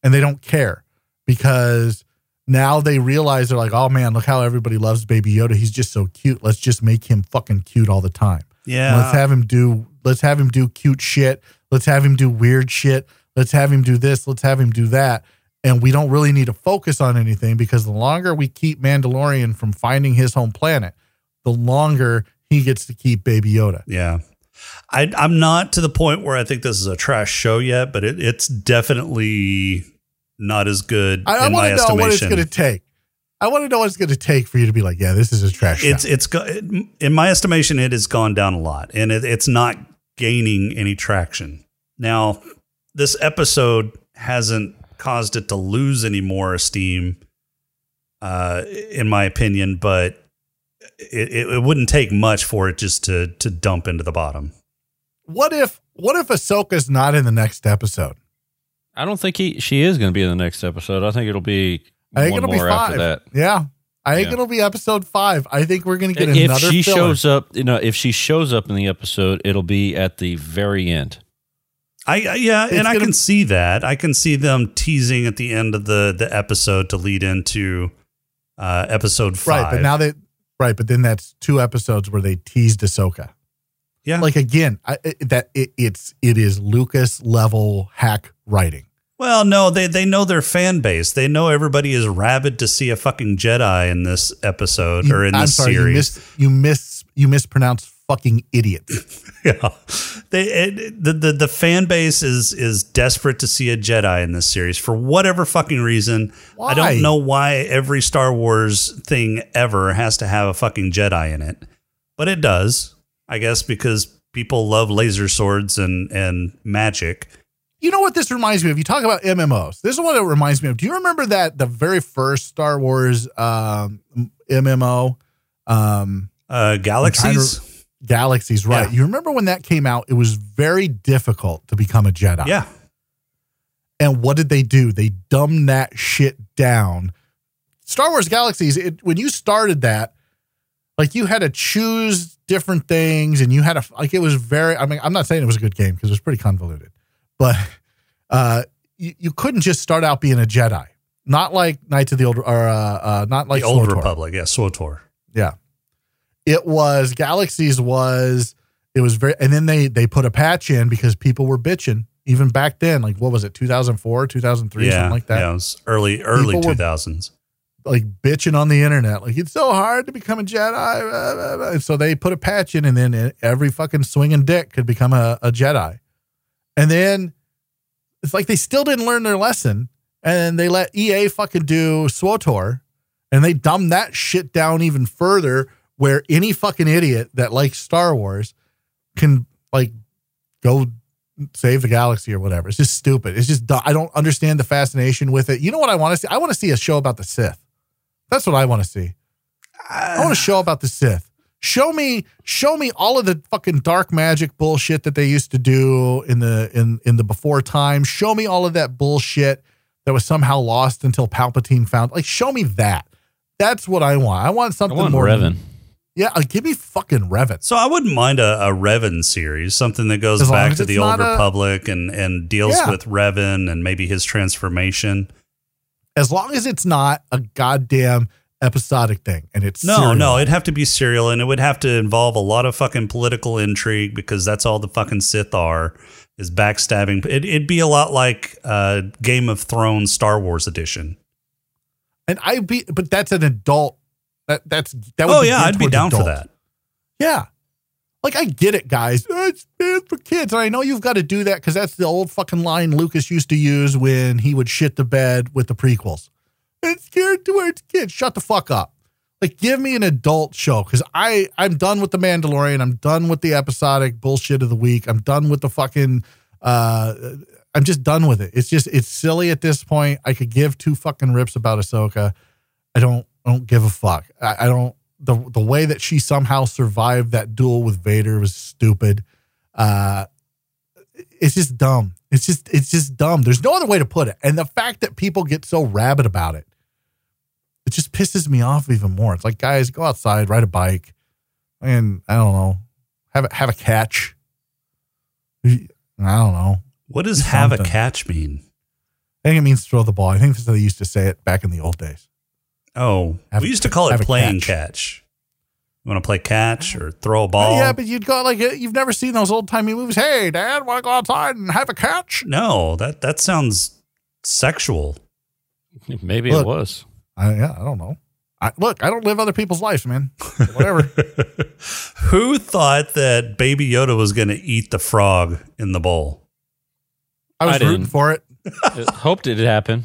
and they don't care. Because now they realize, they're like, oh man, look how everybody loves Baby Yoda. He's just so cute. Let's just make him fucking cute all the time. Yeah. Let's have him do, let's have him do cute shit. Let's have him do weird shit. Let's have him do this. Let's have him do that. and we don't really need to focus on anything, because the longer we keep Mandalorian from finding his home planet, the longer he gets to keep Baby Yoda. Yeah. I, I'm not to the point where I think this is a trash show yet, but it, it's definitely not as good. I, I want to know what it's going to take. I want to know what it's going to take for you to be like, yeah, this is a trash show. It's, it's in my estimation, it has gone down a lot, and it, it's not gaining any traction. Now, this episode hasn't caused it to lose any more esteem, uh, in my opinion, but It, it, it wouldn't take much for it just to to dump into the bottom. What if what if Ahsoka's not in the next episode? I don't think he, she is going to be in the next episode. I think it'll be I think one it'll more be five. After that. Yeah, I think yeah. it'll be episode five. I think we're going to get if another. If she filler. shows up, you know, if she shows up in the episode, it'll be at the very end. I, I yeah, it's and gonna, I can see that. I can see them teasing at the end of the the episode to lead into uh, episode five. Right, but now they. Right, but then that's two episodes where they teased Ahsoka. Yeah, like again, I, it, that it, it's it is Lucas level hack writing. Well, no, they they know their fan base. They know everybody is rabid to see a fucking Jedi in this episode you, or in I'm this sorry, series. You miss you miss you mispronounce fucking idiot. yeah, they it, the, the the fan base is is desperate to see a Jedi in this series for whatever fucking reason. Why? I don't know why every Star Wars thing ever has to have a fucking Jedi in it, but it does. I guess because people love laser swords and and magic. You know what this reminds me of? You talk about M M Os. This is what it reminds me of. Do you remember that the very first Star Wars um, M M O, um, uh, Galaxies? Galaxies, right. Yeah. You remember when that came out, it was very difficult to become a Jedi. Yeah. And what did they do? They dumbed that shit down. Star Wars Galaxies, it, when you started that, like you had to choose different things and you had to, like it was very, I mean, I'm not saying it was a good game because it was pretty convoluted, but uh, you, you couldn't just start out being a Jedi. Not like Knights of the Old, or uh, uh, not like the Old SWTOR. Republic, yeah, SWTOR. Yeah. It was Galaxies was, it was very, and then they, they put a patch in because people were bitching even back then. Like what was it? two thousand four, two thousand three, yeah, something like that. Yeah, it was early, early people two thousands. Were, like bitching on the internet. Like it's so hard to become a Jedi. Blah, blah, blah. And so they put a patch in and then every fucking swinging dick could become a, a Jedi. And then it's like, they still didn't learn their lesson and they let E A fucking do SWTOR and they dumbed that shit down even further, where any fucking idiot that likes Star Wars can like go save the galaxy or whatever. It's just stupid. It's just, I don't understand the fascination with it. You know what I want to see? I want to see a show about the Sith. That's what I want to see. I want a show about the Sith. Show me, show me all of the fucking dark magic bullshit that they used to do in the, in, in the before time. Show me all of that bullshit that was somehow lost until Palpatine found, like, show me that. That's what I want. I want something I want more. Revan. Yeah, uh, give me fucking Revan. So I wouldn't mind a, a Revan series, something that goes as back as to the Old Republic a, and, and deals yeah. with Revan and maybe his transformation. As long as it's not a goddamn episodic thing. And it's No, serial. no, it'd have to be serial and it would have to involve a lot of fucking political intrigue because that's all the fucking Sith are, is backstabbing. It, it'd be a lot like uh, Game of Thrones Star Wars edition. And I be, but that's an adult. That that's that would oh, be yeah, I'd be down adult. for that. Yeah. Like, I get it, guys. It's, it's for kids. And I know you've got to do that because that's the old fucking line Lucas used to use when he would shit the bed with the prequels. It's geared towards kids. Shut the fuck up. Like, give me an adult show because I, I'm done with the Mandalorian. I'm done with the episodic bullshit of the week. I'm done with the fucking... Uh, I'm just done with it. It's just, it's silly at this point. I could give two fucking rips about Ahsoka. I don't... I don't give a fuck. I, I don't, the the way that she somehow survived that duel with Vader was stupid. Uh, it's just dumb. It's just, it's just dumb. There's no other way to put it. And the fact that people get so rabid about it, it just pisses me off even more. It's like, guys, go outside, ride a bike. And I don't know, have a, have a catch. I don't know. What does have a catch mean? I think it means throw the ball. I think that's how they used to say it back in the old days. Oh, have we used to call it playing catch. catch. You want to play catch or throw a ball? Yeah, but you'd go like, you've never seen those old timey movies. Hey, Dad, want to go outside and have a catch? No, that, that sounds sexual. Maybe look, it was. I, yeah, I don't know. I, look, I don't live other people's lives, man. Whatever. Who thought that Baby Yoda was going to eat the frog in the bowl? I was I rooting for it. Hoped it would happen,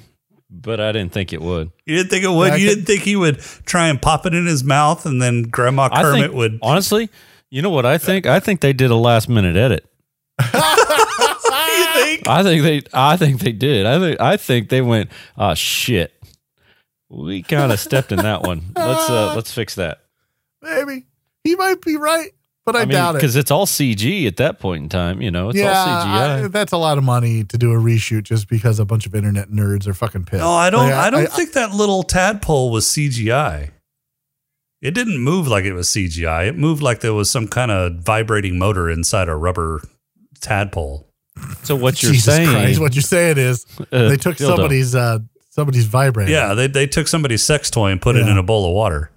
but I didn't think it would. You didn't think it would? Yeah, you could, didn't think he would try and pop it in his mouth and then Grandma Kermit think, would... Honestly, you know what I think? I think they did a last-minute edit. You think? I think they I think they did. I think I think they went, oh, shit. We kind of stepped in that one. Let's uh, let's fix that. Maybe. He might be right, but I, I mean, doubt it. Because it's all C G at that point in time. You know, it's yeah, all C G I. I, that's a lot of money to do a reshoot just because a bunch of internet nerds are fucking pissed. No, I don't. Like, I, I don't I, think I, that little tadpole was C G I. It didn't move like it was C G I. It moved like there was some kind of vibrating motor inside a rubber tadpole. So what you're Jesus saying? Christ, what you're saying is uh, they took dildo. somebody's uh, somebody's vibrator. Yeah, they they took somebody's sex toy and put yeah. it in a bowl of water.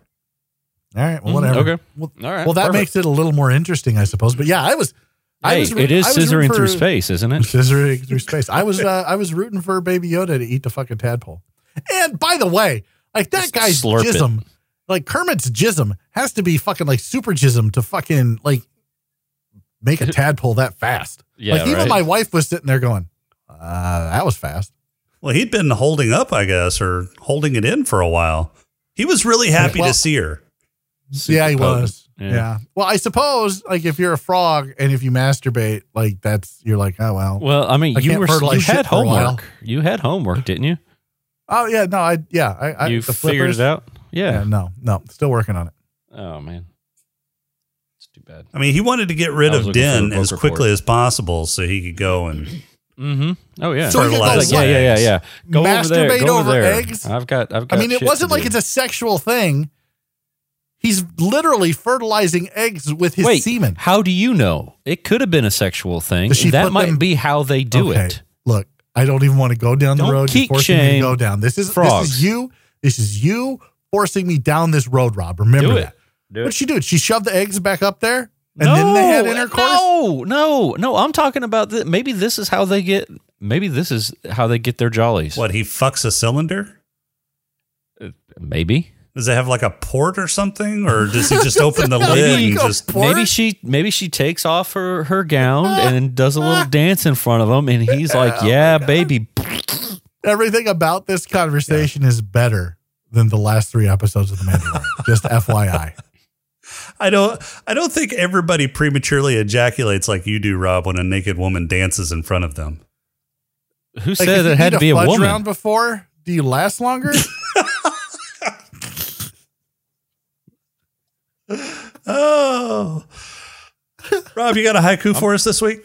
All right, well, whatever. Okay. Well, all right, well that perfect. makes it a little more interesting, I suppose. But yeah, I was. I hey, was rooting, it is scissoring for, through space, isn't it? Scissoring through space. I was. Uh, I was rooting for Baby Yoda to eat the fucking tadpole. And by the way, like that Just guy's jism, it. like Kermit's jism, has to be fucking like super jism to fucking like make a tadpole that fast. Yeah, like even right? my wife was sitting there going, uh, "That was fast." Well, he'd been holding up, I guess, or holding it in for a while. He was really happy well, to see her. Super yeah, he potent. was. Yeah. yeah. Well, I suppose like if you're a frog and if you masturbate, like that's you're like, oh well. Well, I mean, I you were you had homework. You had homework, didn't you? Oh yeah, no, I yeah, I, I you the figured flippers, it out. Yeah. yeah, no, no, still working on it. Oh man, it's too bad. I mean, he wanted to get rid of Din as quickly as possible so he could go and. Mm-hmm. Oh yeah. So like, yeah, yeah, yeah, yeah. Go masturbate over, there, go over, over there. eggs. I've got. I've got. I mean, it wasn't like do. it's a sexual thing. He's literally fertilizing eggs with his Wait, semen. How do you know? It could have been a sexual thing. That might them, be how they do okay, it. Look, I don't even want to go down don't the road. You're forcing me to go down. This is frogs. This is you. This is you forcing me down this road, Rob. Remember do that. What did she do? She shoved the eggs back up there, and no, then they had intercourse. No, no, no. I'm talking about that. Maybe this is how they get. Maybe this is how they get their jollies. What, he fucks a cylinder? Uh, maybe. Does it have like a port or something, or does he just open the lid and just? Maybe she, maybe she takes off her, her gown and does a little dance in front of him, and he's like, oh "Yeah, baby." Everything about this conversation yeah. is better than the last three episodes of The Mandalorian. Just F Y I, I don't, I don't think everybody prematurely ejaculates like you do, Rob, when a naked woman dances in front of them. Who like said it had to be a woman? Round before, do you last longer? Oh, Rob, you got a haiku for us this week?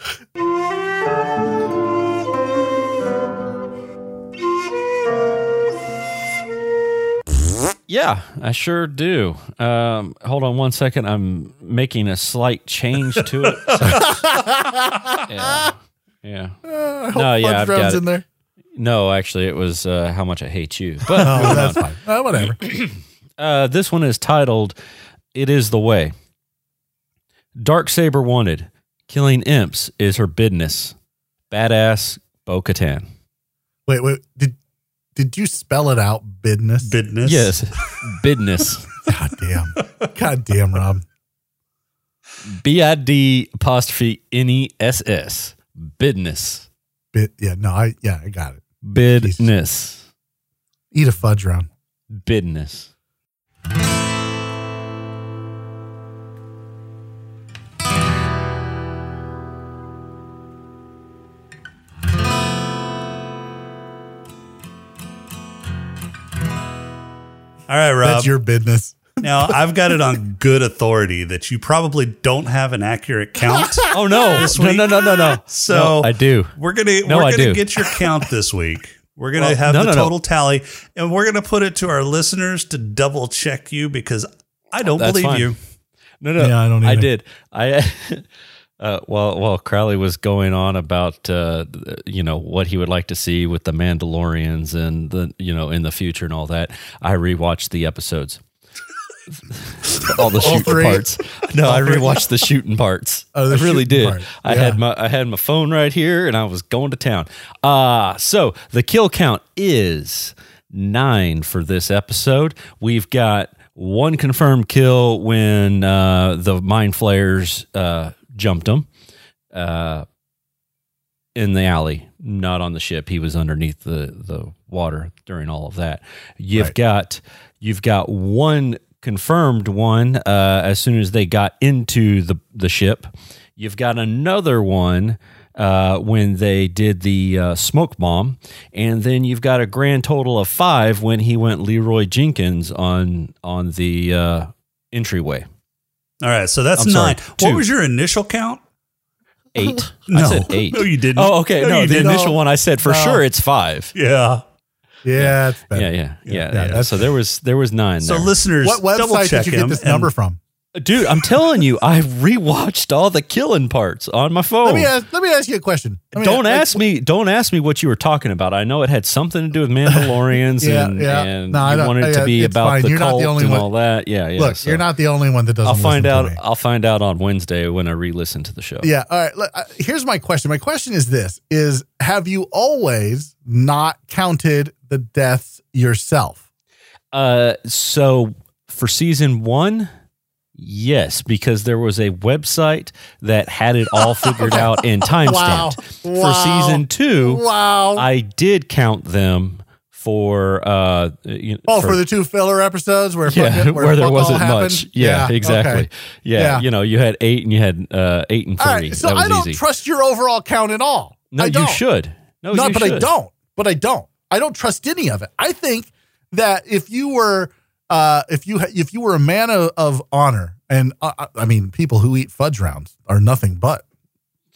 Yeah, I sure do. Um, hold on one second. I'm making a slight change to it. So, yeah. yeah. Uh, I hope no, yeah, I've got it. In there. No, actually, it was uh, how much I hate you. But oh, that's fine. Oh, whatever. Uh, this one is titled, "It Is the Way." Darksaber wanted. Killing imps is her business. Badass Bo-Katan. Wait, wait. Did did you spell it out? Business? Business? Yes. Business. God damn. God damn, Rob. B I D apostrophe N E S S. Business. Bid, yeah, no, I yeah, I got it. Business. Eat a fudge round. Business. All right, Rob. That's your business. Now, I've got it on good authority that you probably don't have an accurate count. Oh, no. No, no, no, no, no. So no, I do. We're going to no, we're gonna get your count this week. We're going to well, have no, the no, total no. tally, and we're going to put it to our listeners to double check you because I don't That's believe fine. you. No, no. Yeah, I don't either. I did. I... Uh, while while Crowley was going on about uh, you know what he would like to see with the Mandalorians and the you know in the future and all that, I rewatched the episodes, all the all shooting three. parts. No, all I rewatched three. the shooting parts. Oh, the I really did. Part. I yeah. had my I had my phone right here and I was going to town. Uh so the kill count is nine for this episode. We've got one confirmed kill when uh, the mind flayers uh, jumped him uh, in the alley, not on the ship. He was underneath the, the water during all of that. You've right. got you've got one confirmed one uh, as soon as they got into the, the ship. You've got another one uh, when they did the uh, smoke bomb, and then you've got a grand total of five when he went Leroy Jenkins on on the uh, entryway. All right, so that's I'm nine. Sorry, what was your initial count? Eight. No. I said eight. No, you didn't. Oh, okay. No, no the didn't. initial one I said for uh, sure it's five. Yeah. Yeah, it's yeah, yeah, yeah, yeah, yeah, yeah. So there was there was nine. So there. Listeners, what website did you get this number from? Dude, I'm telling you, I rewatched all the killing parts on my phone. Let me ask, let me ask you a question. Don't ask, ask me. Don't ask me what you were talking about. I know it had something to do with Mandalorians, yeah, and, yeah. and no, you wanted it to be about fine. the you're cult the and one. all that. Yeah, yeah. Look, so. you're not the only one that doesn't. I'll find out. Me. I'll find out on Wednesday when I re-listen to the show. Yeah. All right. Look, uh, here's my question. My question is this: Is have you always not counted the deaths yourself? Uh. So for season one. Yes, because there was a website that had it all figured out and timestamped. Wow. For wow. season two, wow. I did count them for... Uh, you know, oh, for, for the two filler episodes where yeah, fuck, where, where there wasn't much. Yeah, yeah. exactly. Okay. Yeah, yeah, you know, you had eight and you had uh, eight and three. Right, so that was I don't easy. trust your overall count at all. No, I don't. you should. No, no you but should. I don't. But I don't. I don't trust any of it. I think that if you were... Uh, if you if you were a man of, of honor, and uh, I mean, people who eat fudge rounds are nothing but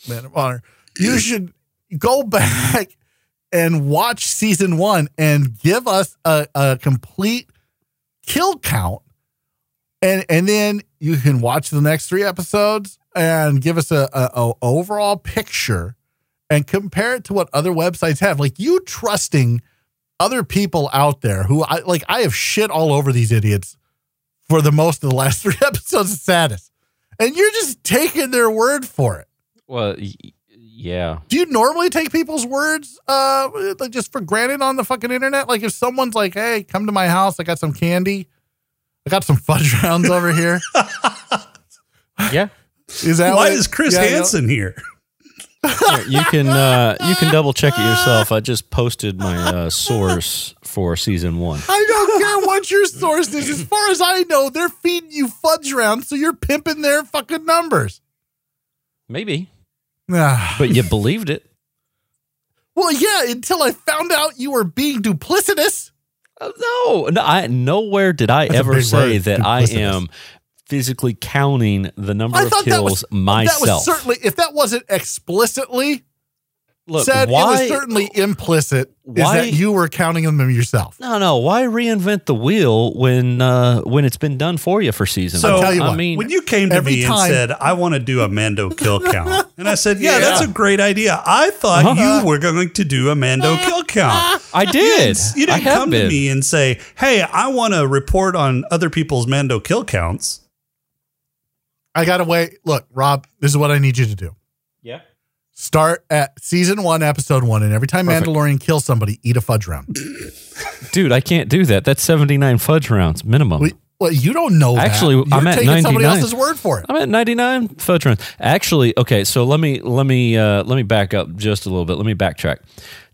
man of honor, you should go back and watch season one and give us a, a complete kill count, and and then you can watch the next three episodes and give us a, a, a overall picture and compare it to what other websites have. Like you trusting other people out there who I like, I have shit all over these idiots for the most of the last three episodes of Saddest, and you're just taking their word for it. Well, yeah. Do you normally take people's words uh, just for granted on the fucking internet? Like if someone's like, "Hey, come to my house. I got some candy. I got some fudge rounds over here." Yeah. Is that why what? is Chris yeah, Hansen you know? here? You can uh, you can double check it yourself. I just posted my uh, source for season one. I don't care what your source is. As far as I know, they're feeding you fudge rounds, so you're pimping their fucking numbers. Maybe, but you believed it. Well, yeah, until I found out you were being duplicitous. Uh, no, no, I nowhere did I That's ever say word, that I am. physically counting the number I of kills that was, myself. That was certainly, if that wasn't explicitly Look, said, why, it was certainly implicit why, is that you were counting them yourself. No, no. Why reinvent the wheel when uh, when it's been done for you for season? So, I'll tell you I what, mean, when you came to me time, and said, I want to do a Mando kill count. And I said, yeah, yeah. that's a great idea. I thought uh-huh. you were going to do a Mando kill count. I did. You didn't, you didn't come been. to me and say, hey, I want to report on other people's Mando kill counts. I got to wait. Look, Rob, this is what I need you to do. Yeah. Start at season one, episode one, and every time Perfect. Mandalorian kills somebody, eat a fudge round. Dude, I can't do that. That's seventy-nine fudge rounds minimum. We, well, you don't know Actually, that. You're I'm at taking ninety-nine. Somebody else's word for it. I'm at ninety-nine fudge rounds. Actually, okay, so let me let me uh, let me back up just a little bit. Let me backtrack.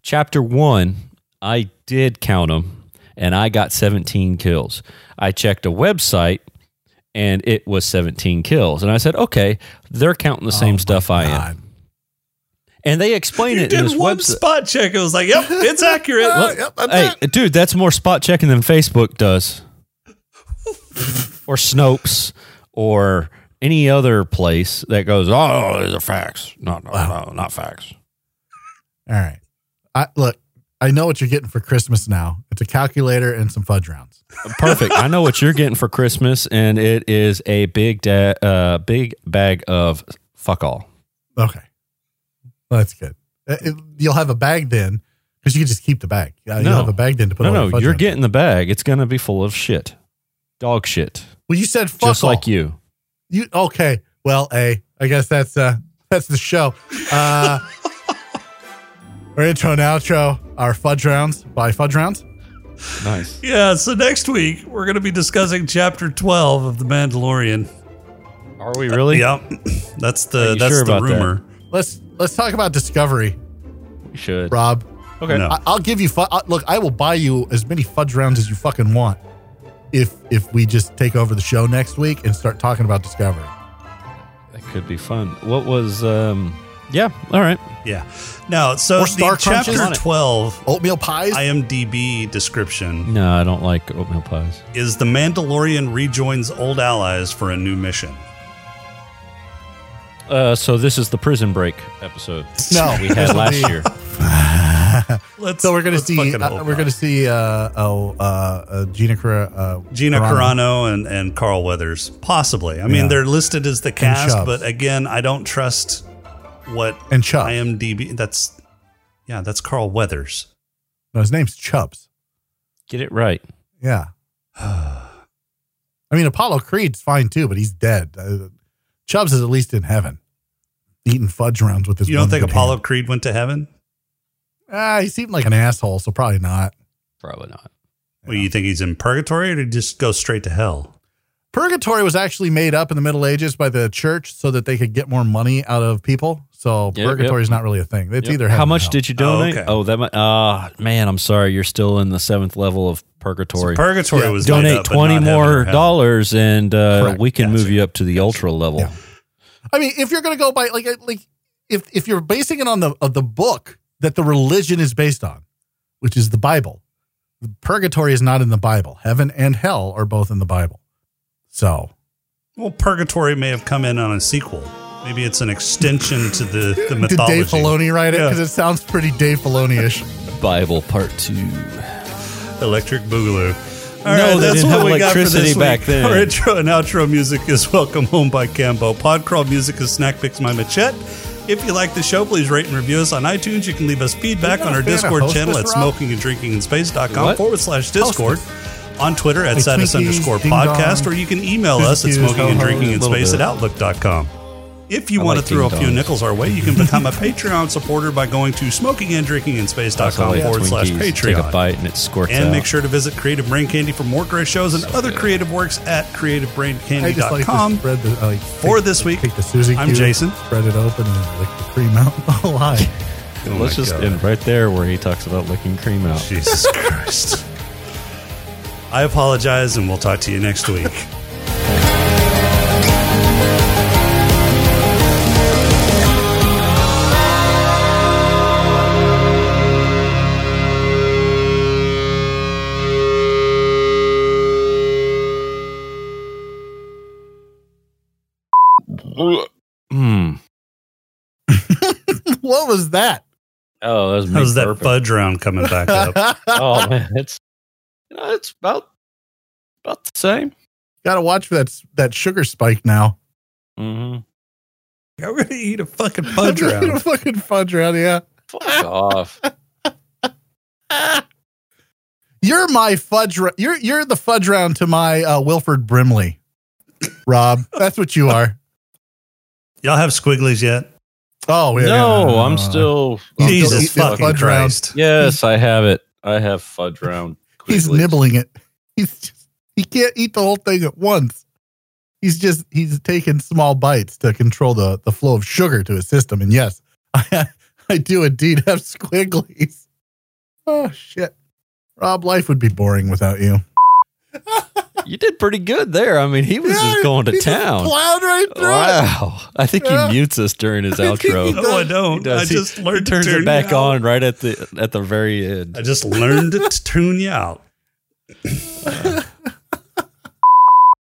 Chapter one, I did count them, and I got seventeen kills. I checked a website. And it was seventeen kills. And I said, okay, they're counting the same oh stuff I God. am. And they explain you it in this one website. Spot check. It was like, yep, it's accurate. Look, yep, hey, that. dude, that's more spot checking than Facebook does. Or Snopes or any other place that goes, oh, these are facts. No, no, wow. no, not facts. All right. I, look, I know what you're getting for Christmas now. It's a calculator and some fudge rounds. Perfect. I know what you're getting for Christmas, and it is a big da- uh, big bag of fuck all. Okay. Well, that's good. It, it, you'll have a bag then, because you can just keep the bag. Uh, no. You'll have a bag then to put no, on no, the fudge you're round. Getting the bag. It's going to be full of shit. Dog shit. Well, you said fuck all. Just like you. You Okay. Well, A, I guess that's, uh, that's the show. Uh Our intro and outro are Fudge Rounds by Fudge Rounds. Nice. Yeah, so next week, we're going to be discussing Chapter twelve of The Mandalorian. Are we really? Uh, yeah. That's the that's sure the rumor. That? Let's let's talk about Discovery. We should. Rob. Okay. No. I, I'll give you... Fu- I, look, I will buy you as many fudge rounds as you fucking want if if we just take over the show next week and start talking about Discovery. That could be fun. What was... Um, yeah. All right. Yeah. No, so the Chapter twelve... Oatmeal pies? IMDb description. No, I don't like oatmeal pies. Is the Mandalorian rejoins old allies for a new mission. Uh, so this is the Prison Break episode no. we had last year. Let's, so we're gonna see. Uh, we're gonna see. Uh, oh, uh, uh, Gina, uh, Gina Carano, Carano and, and Carl Weathers, possibly. I yeah. mean, they're listed as the cast, but again, I don't trust what and Chubbs. IMDb. That's yeah, that's Carl Weathers. No, his name's Chubbs. Get it right. Yeah. I mean, Apollo Creed's fine too, but he's dead. Uh, Chubbs is at least in heaven, eating fudge rounds with his. You don't think Apollo hand. Creed went to heaven? Ah, uh, he seemed like an asshole, so probably not. Probably not. Well, you think he's in purgatory, or did he just go straight to hell? Purgatory was actually made up in the Middle Ages by the church so that they could get more money out of people. So yep, purgatory yep. is not really a thing. It's yep. either how much did you donate? Oh, okay. oh that might, uh, man, I'm sorry, you're still in the seventh level of purgatory. So purgatory yeah. was donate made up twenty more dollars, and uh, we can gotcha. move you up to the ultra level. Yeah. I mean, if you're going to go by like like if if you're basing it on the of the book that the religion is based on, which is the Bible. Purgatory is not in the Bible. Heaven and hell are both in the Bible. So. Well, purgatory may have come in on a sequel. Maybe it's an extension to the, the mythology. Did Dave Filoni write it? Because yeah. it sounds pretty Dave Filoni-ish. Bible Part two. Electric Boogaloo. All no, right, that's what we got for this back week. Then. Our intro and outro music is Welcome Home by Cambo. Podcrawl music is Snack Picks by Machette. If you like the show, please rate and review us on iTunes. You can leave us feedback on our Discord channel at smokinganddrinkinginspace.com forward slash Discord. On Twitter at status underscore podcast, or you can email us at smokinganddrinkinginspace at outlook dot com. If you want to throw a few nickels our way, you can become a Patreon supporter by going to smokinganddrinkinginspace.com forward slash Patreon. Take a bite and it squirts out. And make sure to visit Creative Brain Candy for more great shows and other creative works at creative brain candy dot com. For this week, I'm Jason. Spread it open and lick the cream out alive. Let's just end right there where he talks about licking cream out. Jesus Christ. I apologize, and we'll talk to you next week. Mm. What was that? Oh, that was, that was that fudge round coming back up. Oh, man, it's... No, it's about about the same. Got to watch for that that sugar spike now. Mm-hmm. Yeah, we're gonna eat a fucking fudge round. Eat a fucking fudge round, yeah. Fuck off. You're my fudge. You're you're the fudge round to my uh, Wilford Brimley, Rob. That's what you are. Y'all have squigglies yet? Oh yeah, no, no, I'm still I'm Jesus still fucking fudge Christ. Round. Yes, I have it. I have fudge round. He's nibbling it. He's just, he can't eat the whole thing at once. He's just he's taking small bites to control the, the flow of sugar to his system. And yes, I I do indeed have squigglies. Oh shit, Rob, life would be boring without you. You did pretty good there. I mean, he was yeah, just going to town. Right through wow, it. I think yeah. he mutes us during his I outro. No, I don't. I he, just learned he turns to turn it back you on out. Right at the at the very end. I just learned to tune you out.